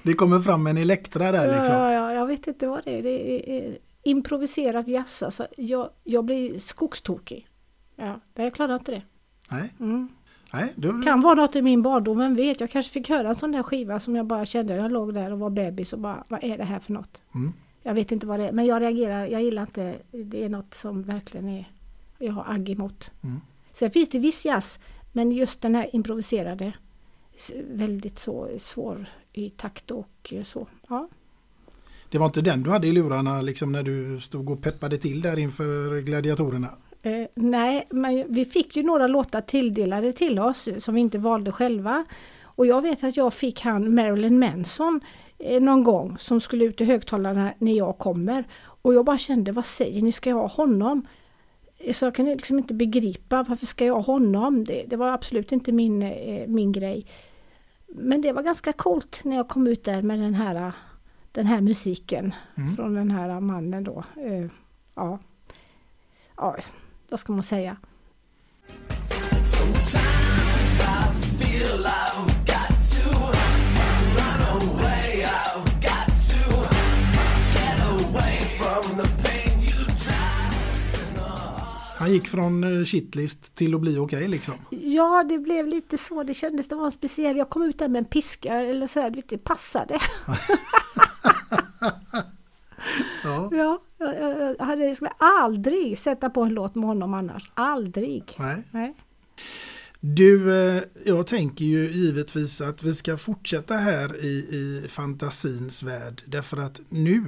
Det kommer fram en Elektra där liksom. Ja, jag vet inte vad det är. Det är improviserad jazz. Alltså, jag blir skogstokig. Ja, jag klarar inte det. Nej. Nej, det kan vara något i min barndom, men vet jag kanske fick höra en sån där skiva som jag bara kände när jag låg där och var bebis och bara, vad är det här för något? Jag vet inte vad det är, men jag reagerar, jag gillar inte, det är något som verkligen är, jag har agg emot. Sen finns det viss jazz, men just den här improviserade, väldigt så svår i takt och så, ja. Det var inte den du hade i lurarna liksom när du stod och peppade till där inför Gladiatorerna? Nej, men vi fick ju några låtar tilldelade till oss som vi inte valde själva. Och jag vet att jag fick han Marilyn Manson någon gång som skulle ut i högtalarna när jag kommer. Och jag bara kände, vad säger ni, ska jag ha honom? Så jag kan liksom inte begripa, varför ska jag ha honom? Det var absolut inte min grej. Men det var ganska coolt när jag kom ut där med den här musiken från den här mannen då. Ja, vad ska man säga? Han gick från shitlist till att bli okej liksom. Ja, det blev lite så. Det kändes, det var en speciell. Jag kom ut där med en piska eller så här, lite passade. Ja. Jag skulle aldrig sätta på en låt med honom annars. Aldrig. Nej. Du, jag tänker ju givetvis att vi ska fortsätta här i fantasins värld. Därför att nu,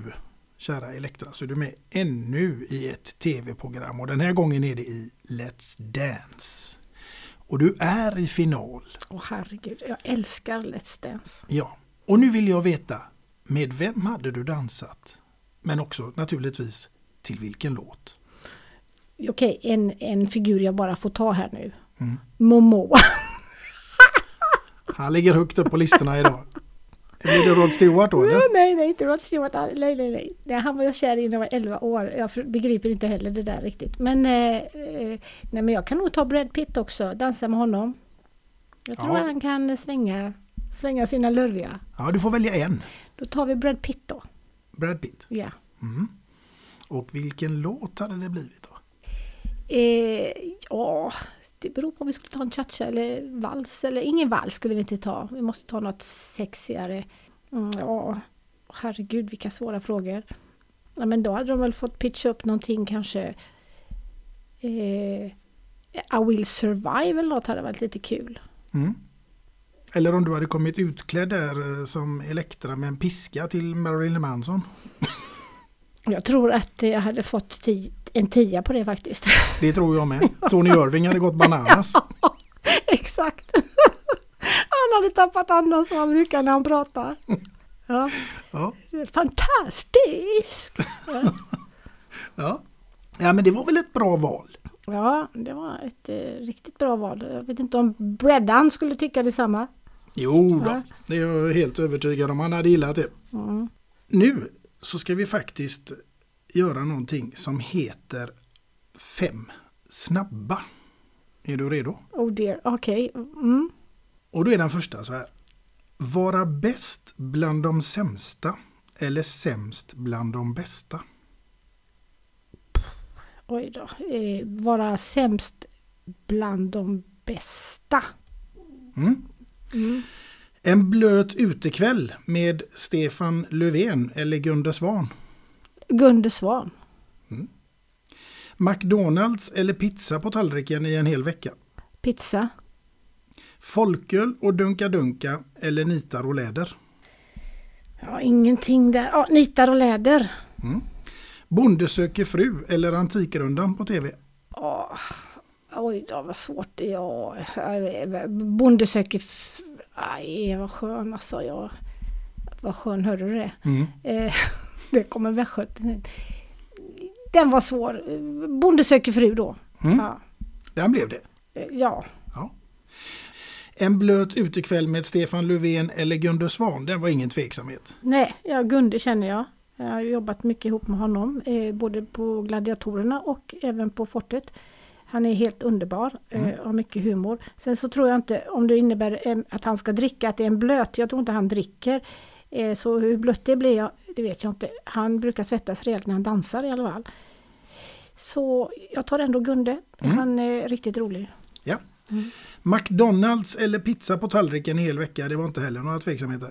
kära Elektra, så är du med ännu i ett tv-program. Och den här gången är det i Let's Dance. Och du är i final. Åh herregud, jag älskar Let's Dance. Ja, och nu vill jag veta, med vem hade du dansat? Men också naturligtvis till vilken låt? Okej, en figur jag bara får ta här nu. Momo. Han ligger högt upp på listorna idag. Är det Rod Stewart då? Eller? Nej, inte Rod Stewart. Nej. Han var jag kär i när jag var 11 år. Jag begriper inte heller det där riktigt. Men, men jag kan nog ta Brad Pitt också. Dansa med honom. Jag tror han kan svänga sina lurviga. Ja, du får välja en. Då tar vi Brad Pitt då. Brad Pitt? Ja. Och vilken låt hade det blivit då? Ja, det beror på om vi skulle ta en cha-cha eller vals. Eller ingen vals skulle vi inte ta. Vi måste ta något sexigare. Ja, herregud vilka svåra frågor. Ja, men då hade de väl fått pitcha upp någonting kanske. I Will Survive eller något hade varit lite kul. Mm. Eller om du hade kommit utklädd där som Elektra med en piska till Marilyn Manson. Jag tror att jag hade fått en 10 på det faktiskt. Det tror jag med. Tony Irving hade gått bananas. Ja, exakt. Han hade tappat andan som han brukar när han pratar. Ja. Ja. Fantastiskt! Ja. Ja. Ja, men det var väl ett bra val? Ja, det var ett riktigt bra val. Jag vet inte om Breddan skulle tycka detsamma. Jo då, ja. Det är jag helt övertygad om. Han hade gillat det. Mm. Nu så ska vi faktiskt göra någonting som heter 5 snabba. Är du redo? Oh dear, okej. Okay. Mm. Och då är den första så här. Vara bäst bland de sämsta eller sämst bland de bästa? Oj då. Vara sämst bland de bästa. Mm. Mm. En blöt utekväll med Stefan Löfven eller Gunde Svans? Gunde Svans. Mm. McDonalds eller pizza på tallriken i en hel vecka? Pizza. Folköl och dunka eller nitar och läder? Ja, ingenting där. Ja, nitar och läder. Mm. Bonde söker fru eller Antikrundan på tv? Oh, oj då, vad svårt det är. Bonde söker aj, vad skön alltså. Jag. Vad skön, hörde du det? Mm. Det kommer västgöten. Den var svår. Bonde söker fru då. Mm. Ja. Den blev det? Ja. Ja. En blöt utekväll med Stefan Löfven eller Gunde Svans, den var ingen tveksamhet. Nej, ja, Gunde känner jag. Jag har jobbat mycket ihop med honom, både på Gladiatorerna och även på Fortet. Han är helt underbar och har mycket humor. Sen så tror jag inte, om det innebär att han ska dricka, att det är en blöt. Jag tror inte han dricker. Så hur blött det blir, det vet jag inte. Han brukar svettas rejält när han dansar i alla fall. Så jag tar ändå Gunde. Mm. Han är riktigt rolig. Ja. Mm. McDonalds eller pizza på tallriken en hel vecka, det var inte heller några tveksamheter.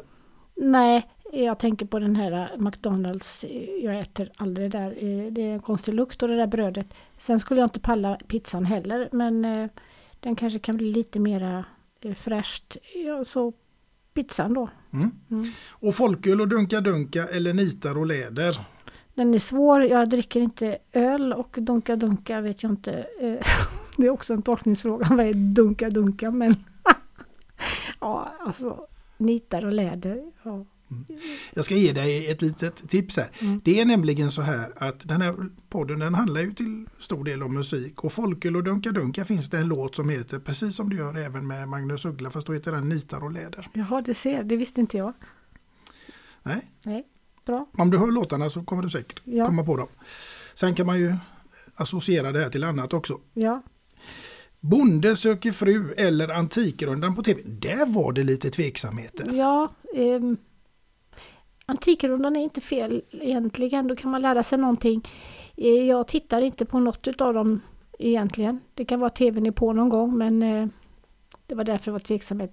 Nej, jag tänker på den här McDonalds, jag äter aldrig där, det är en konstig lukt och det där brödet. Sen skulle jag inte palla pizzan heller, men den kanske kan bli lite mera fräscht, ja, så pizzan då. Mm. Mm. Och folköl och dunka eller nitar och läder? Den är svår, jag dricker inte öl och dunka vet jag inte. Det är också en tolkningsfråga, vad är dunka, men ja, alltså nitar och läder, ja. Mm. Jag ska ge dig ett litet tips här. Mm. Det är nämligen så här att den här podden, den handlar ju till stor del om musik. Och folköl och dunka finns det en låt som heter, precis som du gör även med Magnus Uggla, fast då heter den Nitar och Leder. Jaha, det visste inte jag. Nej. Nej, bra. Om du hör låtarna så kommer du säkert komma på dem. Sen kan man ju associera det här till annat också. Ja. Bonde söker fru eller Antikrundan på tv. Där var det lite tveksamheter. Ja, Antikrundan är inte fel egentligen. Då kan man lära sig någonting. Jag tittar inte på något av dem egentligen. Det kan vara tvn är på någon gång, men det var därför det var tveksamhet.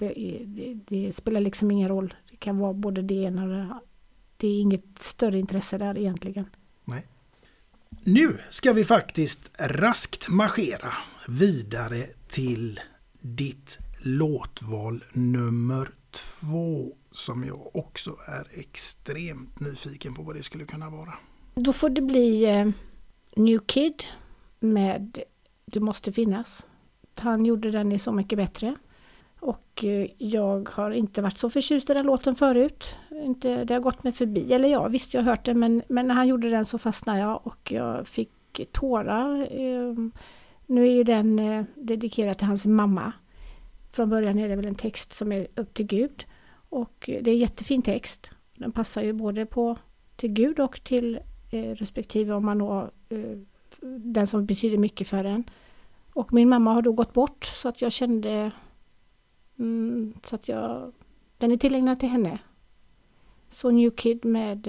Det spelar liksom ingen roll. Det kan vara både det ena och det. Det är inget större intresse där egentligen. Nej. Nu ska vi faktiskt raskt marschera vidare till ditt låtval nummer 2, som jag också är extremt nyfiken på vad det skulle kunna vara. Då får det bli New Kid med Du måste finnas. Han gjorde den i Så mycket bättre. Och jag har inte varit så förtjust i den låten förut. Det har gått mig förbi. Eller ja, visst jag har hört den, men när han gjorde den så fastnade jag och jag fick tårar. Nu är ju den dedikerad till hans mamma. Från början är det väl en text som är upp till Gud. Och det är jättefin text. Den passar ju både till Gud och till respektive om man då, den som betyder mycket för en. Och min mamma har då gått bort, så att jag kände den är tillägnad till henne. Så New Kid med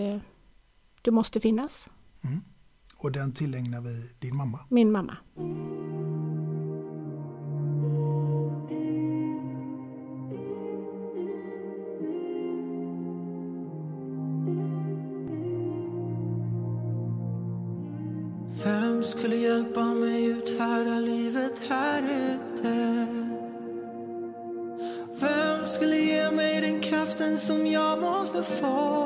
Du måste finnas. Mm. Och den tillägnar vi din mamma? Min mamma. som skulle hjälpa mig ut här i livet här ute. Vem skulle ge mig den kraften som jag måste få?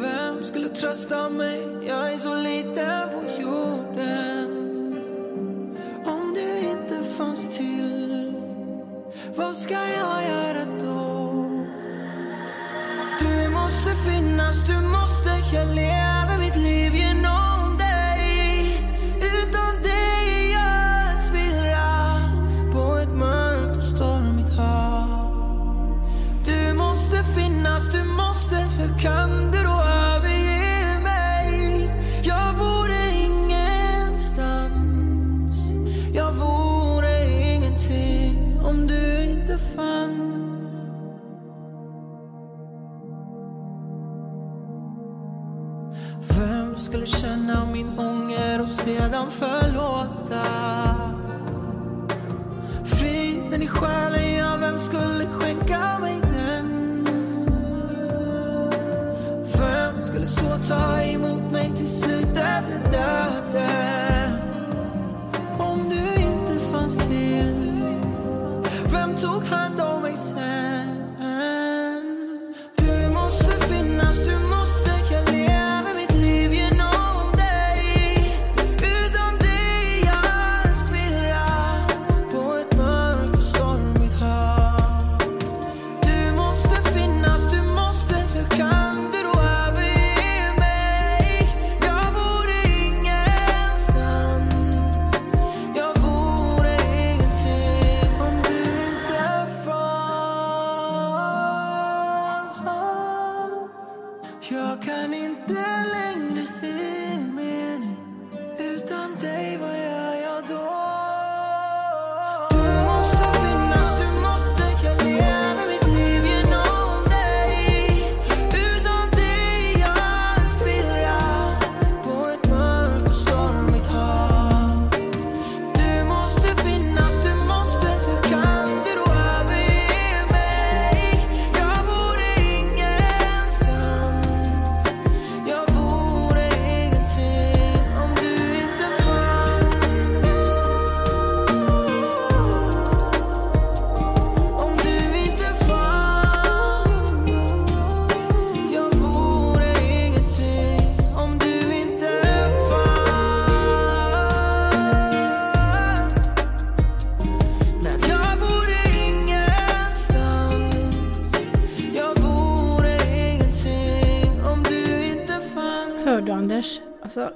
Vem skulle trösta mig? Jag är så liten på jorden. Om du inte fanns till, vad ska jag göra då? Du måste finnas, du måste, jag lever mitt liv genom dig. Utan dig jag en spillra på ett mörkt och stormigt hav. Du måste finnas, du måste, hur kan du då överge mig? Jag vore ingenstans, jag vore ingenting om du inte fanns. Skulle känna min ånger och sedan förlåta. Friden i själen, ja, vem skulle skänka mig den? Vem skulle så ta emot mig till slut efter döden? Om du inte fanns till, vem tog hand om mig sen? Du måste finnas, du måste, jag leva.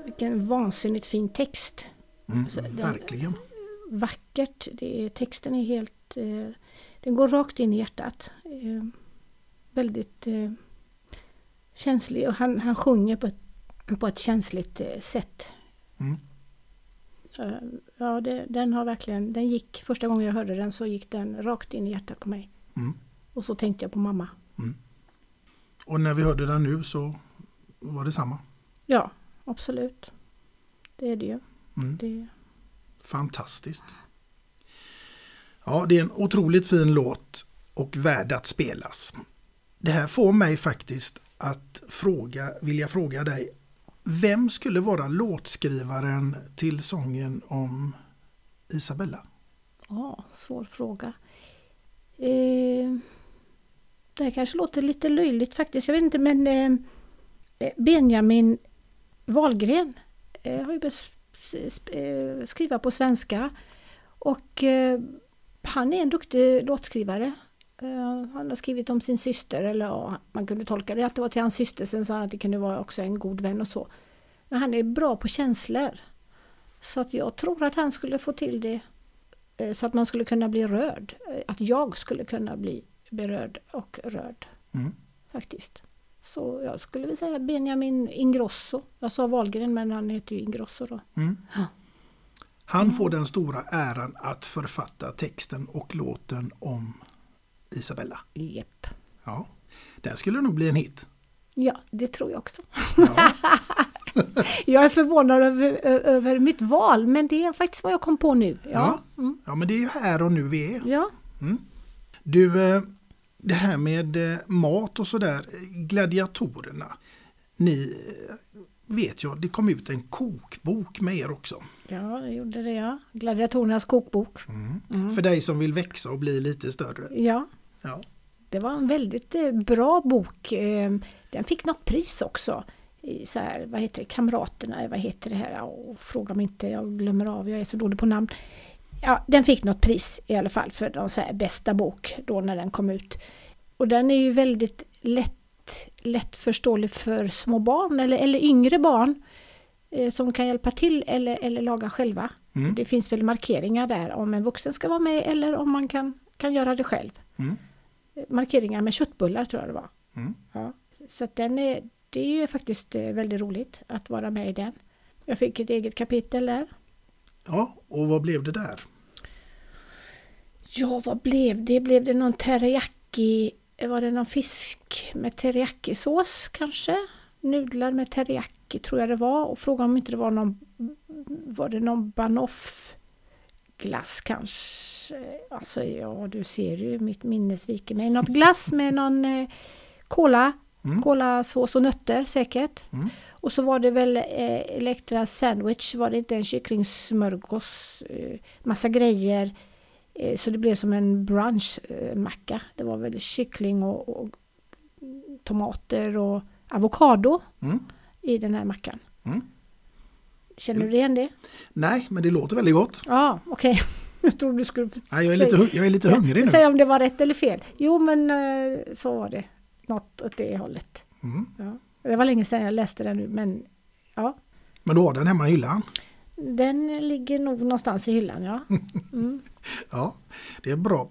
Vilken vansinnigt fin text. Alltså, verkligen. Vackert. Texten är helt... den går rakt in i hjärtat. Väldigt känslig. Och han sjunger på ett känsligt sätt. Mm. Ja, den har verkligen... Den gick... Första gången jag hörde den så gick den rakt in i hjärtat på mig. Mm. Och så tänkte jag på mamma. Mm. Och när vi hörde den nu så var det samma. Ja. Absolut. Det är det ju. Mm. Det... Fantastiskt. Ja, det är en otroligt fin låt och värd att spelas. Det här får mig faktiskt att vilja fråga dig, vem skulle vara låtskrivaren till sången om Isabella? Ja, svår fråga. Det här kanske låter lite löjligt faktiskt. Jag vet inte, men Benjamin Wahlgren har ju börjat skriva på svenska och han är en duktig låtskrivare. Han har skrivit om sin syster, eller ja, man kunde tolka det att det var till hans syster, sen sa han att det kunde vara också en god vän och så. Men han är bra på känslor, så att jag tror att han skulle få till det så att man skulle kunna bli rörd. Att jag skulle kunna bli berörd och rörd faktiskt. Så jag skulle vilja säga Benjamin Ingrosso. Jag sa Wahlgren, men han heter ju Ingrosso då. Mm. Ja. Han får den stora äran att författa texten och låten om Isabella. Jepp. Ja, den skulle nog bli en hit. Ja, det tror jag också. Ja. Jag är förvånad över mitt val, men det är faktiskt vad jag kom på nu. Ja, ja men det är ju här och nu vi är. Ja. Mm. Du... Det här med mat och sådär, Gladiatorerna, ni vet jag, det kom ut en kokbok med er också. Ja, det gjorde det, ja. Gladiatorernas kokbok. Mm. Mm. För dig som vill växa och bli lite större. Ja. Ja. Det var en väldigt bra bok. Den fick något pris också. I så här, vad heter det? Kamraterna, vad heter det här? Och fråga mig inte, jag glömmer av, jag är så dålig på namn. Ja, den fick något pris i alla fall för den så här bästa bok då när den kom ut. Och den är ju väldigt lättförståelig för små barn eller yngre barn som kan hjälpa till eller laga själva. Mm. Det finns väl markeringar där om en vuxen ska vara med eller om man kan göra det själv. Mm. Markeringar med köttbullar tror jag det var. Mm. Ja, så att det är faktiskt väldigt roligt att vara med i den. Jag fick ett eget kapitel där. Ja, och vad blev det där? Ja, vad blev det? Blev det någon teriyaki? Var det någon fisk med teriyakisås kanske? Nudlar med teriyaki tror jag det var. Och frågan om inte det var det någon banoffglass kanske? Alltså ja, du ser ju mitt minne sviker mig. Något glass med någon cola. Mm. Kolasås och nötter säkert. Mm. Och så var det väl Elektra sandwich. Var det inte en kycklingsmörgås? Massa grejer. Så det blev som en brunchmacka. Det var väl kyckling och tomater och avokado i den här mackan. Mm. Känner du igen det? Nej, men det låter väldigt gott. Ja, okej. Okay. Jag tror du skulle jag är lite hungrig nu. Säg om det var rätt eller fel. Jo, men så var det. Något åt det hållet. Mm. Ja. Det var länge sedan jag läste den nu, men ja. Men då har den hemma i hyllan? Den ligger nog någonstans i hyllan, ja. Mm. Ja, det är bra.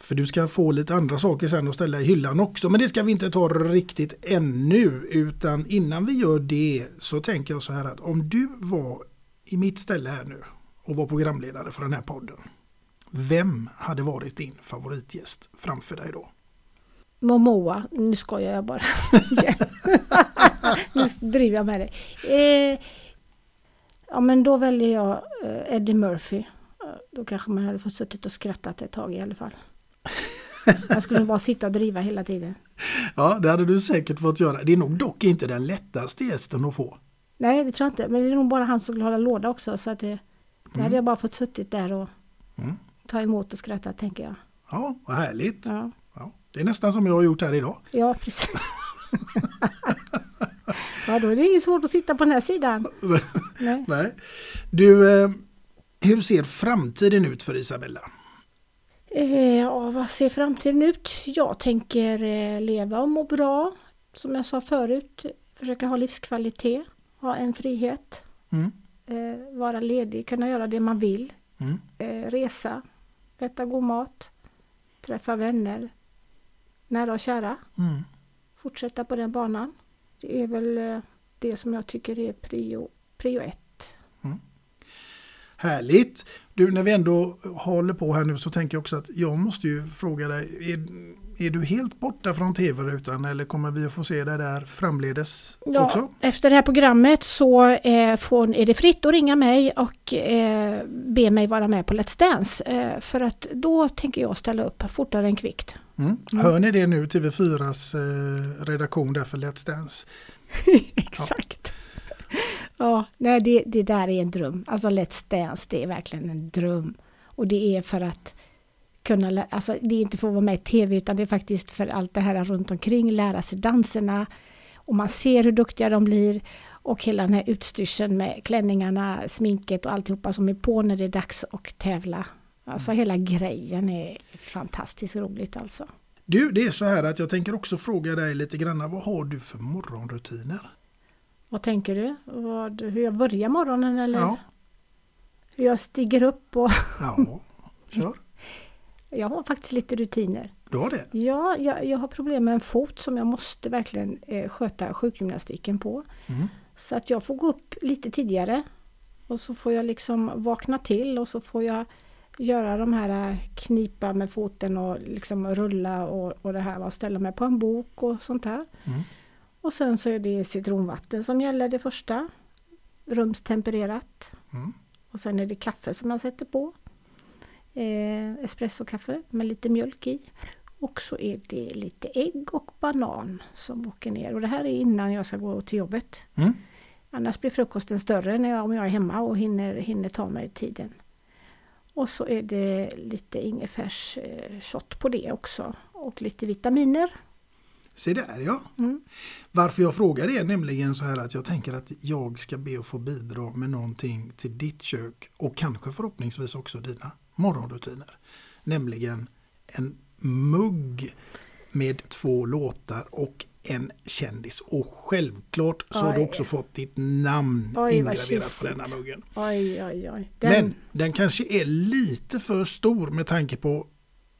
För du ska få lite andra saker sen att ställa i hyllan också. Men det ska vi inte ta riktigt ännu, utan innan vi gör det så tänker jag så här att om du var i mitt ställe här nu och var programledare för den här podden, vem hade varit din favoritgäst framför dig då? Momoa, nu skojar jag bara. Nu driver jag med dig. Ja, men då väljer jag Eddie Murphy. Då kanske man hade fått suttit och skrattat ett tag i alla fall. Man skulle bara sitta och driva hela tiden. Ja, det hade du säkert fått göra. Det är nog dock inte den lättaste gästen att få. Nej, det tror jag inte. Men det är nog bara han som skulle hålla låda också. Så att det hade jag bara fått suttit där och ta emot och skratta, tänker jag. Ja, vad härligt. Ja. Det är nästan som jag har gjort här idag. Ja, precis. Ja, då är det inget svårt att sitta på den här sidan. Nej. Nej. Du, hur ser framtiden ut för Isabella? Ja, vad ser framtiden ut? Jag tänker leva och må bra. Som jag sa förut, försöka ha livskvalitet, ha en frihet. Mm. Vara ledig, kunna göra det man vill. Mm. Resa, äta god mat, träffa vänner. Nära och kära. Mm. Fortsätta på den banan. Det är väl det som jag tycker är prio ett. Mm. Härligt. Du, när vi ändå håller på här nu så tänker jag också att jag måste ju fråga dig. Är du helt borta från tv-rutan eller kommer vi att få se dig där framledes också? Ja, efter det här programmet så är det fritt att ringa mig och be mig vara med på Let's Dance. För att då tänker jag ställa upp fortare än kvickt. Mm. Mm. Hör ni det nu, TV4s redaktion där för Let's Dance? Exakt. Ja, ja, nej, det där är en dröm. Alltså Let's Dance, det är verkligen en dröm. Och det är för att kunna, alltså det är inte för att vara med i tv utan det är faktiskt för allt det här runt omkring, lära sig danserna och man ser hur duktiga de blir och hela den här utstyrseln med klänningarna, sminket och alltihopa som är på när det är dags att tävla. Alltså hela grejen är fantastiskt roligt alltså. Du, det är så här att jag tänker också fråga dig lite grann, vad har du för morgonrutiner? Vad tänker du? Hur jag börjar morgonen eller? Ja. Hur jag stiger upp och... Ja, kör. Jag har faktiskt lite rutiner. Du har det? Ja, jag har problem med en fot som jag måste verkligen sköta sjukgymnastiken på. Mm. Så att jag får gå upp lite tidigare och så får jag liksom vakna till och så får jag göra de här knipa med foten och liksom rulla och det här och ställa mig på en bok och sånt här. Mm. Och sen så är det citronvatten som gäller det första. Rumstempererat. Mm. Och sen är det kaffe som jag sätter på. Espressokaffe med lite mjölk i. Och så är det lite ägg och banan som åker ner. Och det här är innan jag ska gå till jobbet. Mm. Annars blir frukosten större när jag, om jag är hemma och hinner ta mig tiden. Och så är det lite ingefärsshot på det också. Och lite vitaminer. Se där, ja. Mm. Varför jag frågar är nämligen så här att jag tänker att jag ska be att få bidra med någonting till ditt kök. Och kanske förhoppningsvis också dina morgonrutiner. Nämligen en mugg med 2 låtar och en kändis. Och självklart så har du också fått ditt namn ingraverat på denna muggen. Oj. Men den kanske är lite för stor med tanke på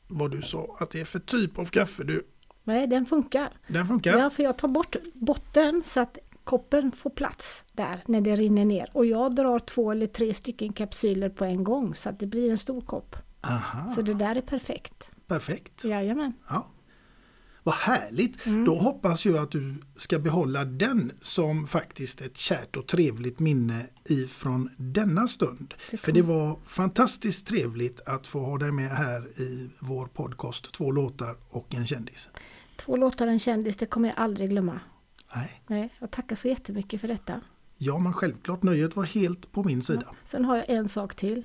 vad du sa. Att det är för typ av kaffe du... Nej, den funkar. Den funkar. Ja, för jag tar bort botten så att koppen får plats där när det rinner ner. Och jag drar 2 eller 3 stycken kapsyler på en gång så att det blir en stor kopp. Aha. Så det där är perfekt. Perfekt. Jajamän. Ja. Vad härligt. Mm. Då hoppas jag att du ska behålla den som faktiskt ett kärt och trevligt minne ifrån denna stund. För det var fantastiskt trevligt att få ha dig med här i vår podcast 2 låtar och en kändis. 2 låtar och en kändis, det kommer jag aldrig glömma. Nej, jag tackar så jättemycket för detta. Ja, men självklart, nöjet var helt på min sida. Ja. Sen har jag en sak till.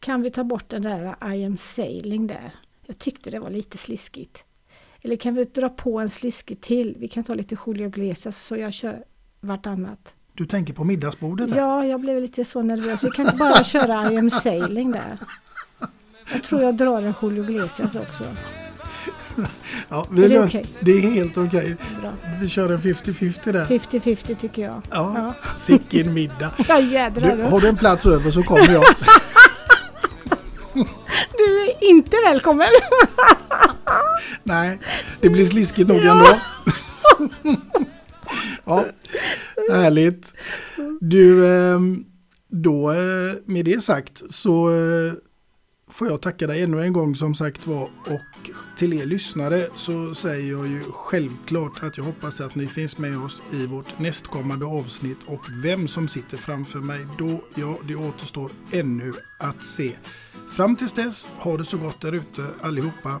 Kan vi ta bort den där I am sailing där? Jag tyckte det var lite sliskigt. Eller kan vi dra på en sliske till? Vi kan ta lite Julio Iglesias så jag kör vartannat. Du tänker på middagsbordet? Där. Ja, jag blev lite så nervös. Vi kan inte bara köra I am sailing där. Jag tror jag drar en Julio Iglesias också. Ja, det är helt okej. Bra. Vi kör en 50-50 där. 50-50 tycker jag. Ja. Sicken middag. Ja, jädrar. Du, har du en plats över så kommer jag. Du är inte välkommen. Nej, det blir sliskigt nog ändå. Ja, härligt. Du, då med det sagt så får jag tacka dig ännu en gång som sagt var. Och till er lyssnare så säger jag ju självklart att jag hoppas att ni finns med oss i vårt nästkommande avsnitt. Och vem som sitter framför mig då, ja, det återstår ännu att se. Fram tills dess, ha det så gott där ute allihopa.